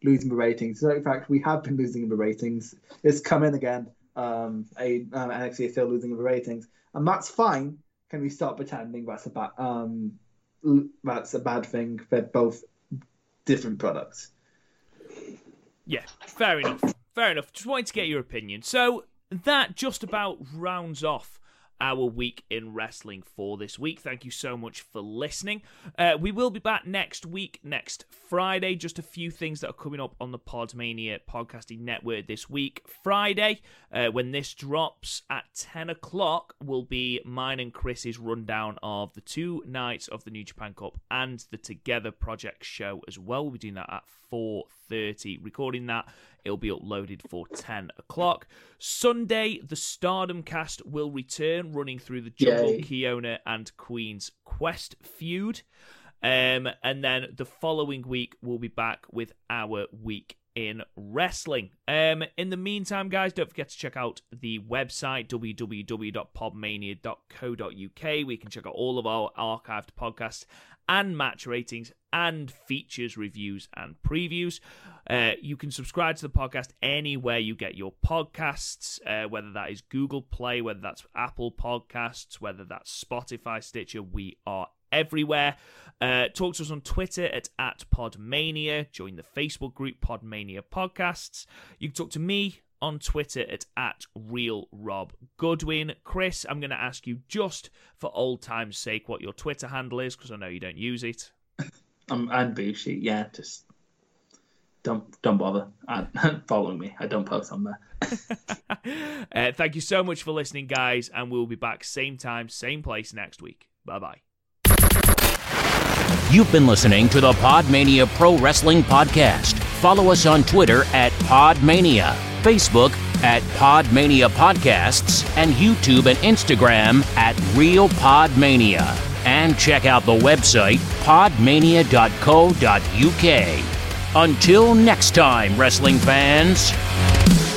lose in the ratings. So, in fact, we have been losing in the ratings. It's come in again. NXT is still losing in the ratings. And that's fine. Can we stop pretending that's a bad thing? They're both... different products. Yeah, fair enough. Just wanted to get your opinion. So that just about rounds off our week in wrestling for this week. Thank you so much for listening. We will be back next week, next Friday. Just a few things that are coming up on the Podmania Podcasting Network this week. Friday, when this drops at 10 o'clock, will be mine and Chris's rundown of the two nights of the New Japan Cup and the Together Project show as well. We'll be doing that at 4:30. Recording that, it'll be uploaded for 10 o'clock. Sunday, the Stardom cast will return, running through the Jungle, Kiona, and Queen's Quest feud. And then the following week, we'll be back with our week in wrestling. In the meantime, guys, don't forget to check out the website, www.podmania.co.uk. We can check out all of our archived podcasts and match ratings and features, reviews, and previews. You can subscribe to the podcast anywhere you get your podcasts, whether that is Google Play, whether that's Apple Podcasts, whether that's Spotify, Stitcher. We are everywhere. Talk to us on Twitter at Podmania. Join the Facebook group Podmania Podcasts. You can talk to me on Twitter at RealRobGoodwin. Chris, I'm going to ask you just for old time's sake what your Twitter handle is, because I know you don't use it. I'm bougie. Yeah, just don't bother following me. I don't post on there. Thank you so much for listening, guys, and we'll be back same time, same place next week. Bye-bye. You've been listening to the Podmania Pro Wrestling Podcast. Follow us on Twitter at Podmania, Facebook at Podmania Podcasts, and YouTube and Instagram at Real Podmania. And check out the website, podmania.co.uk. Until next time, wrestling fans.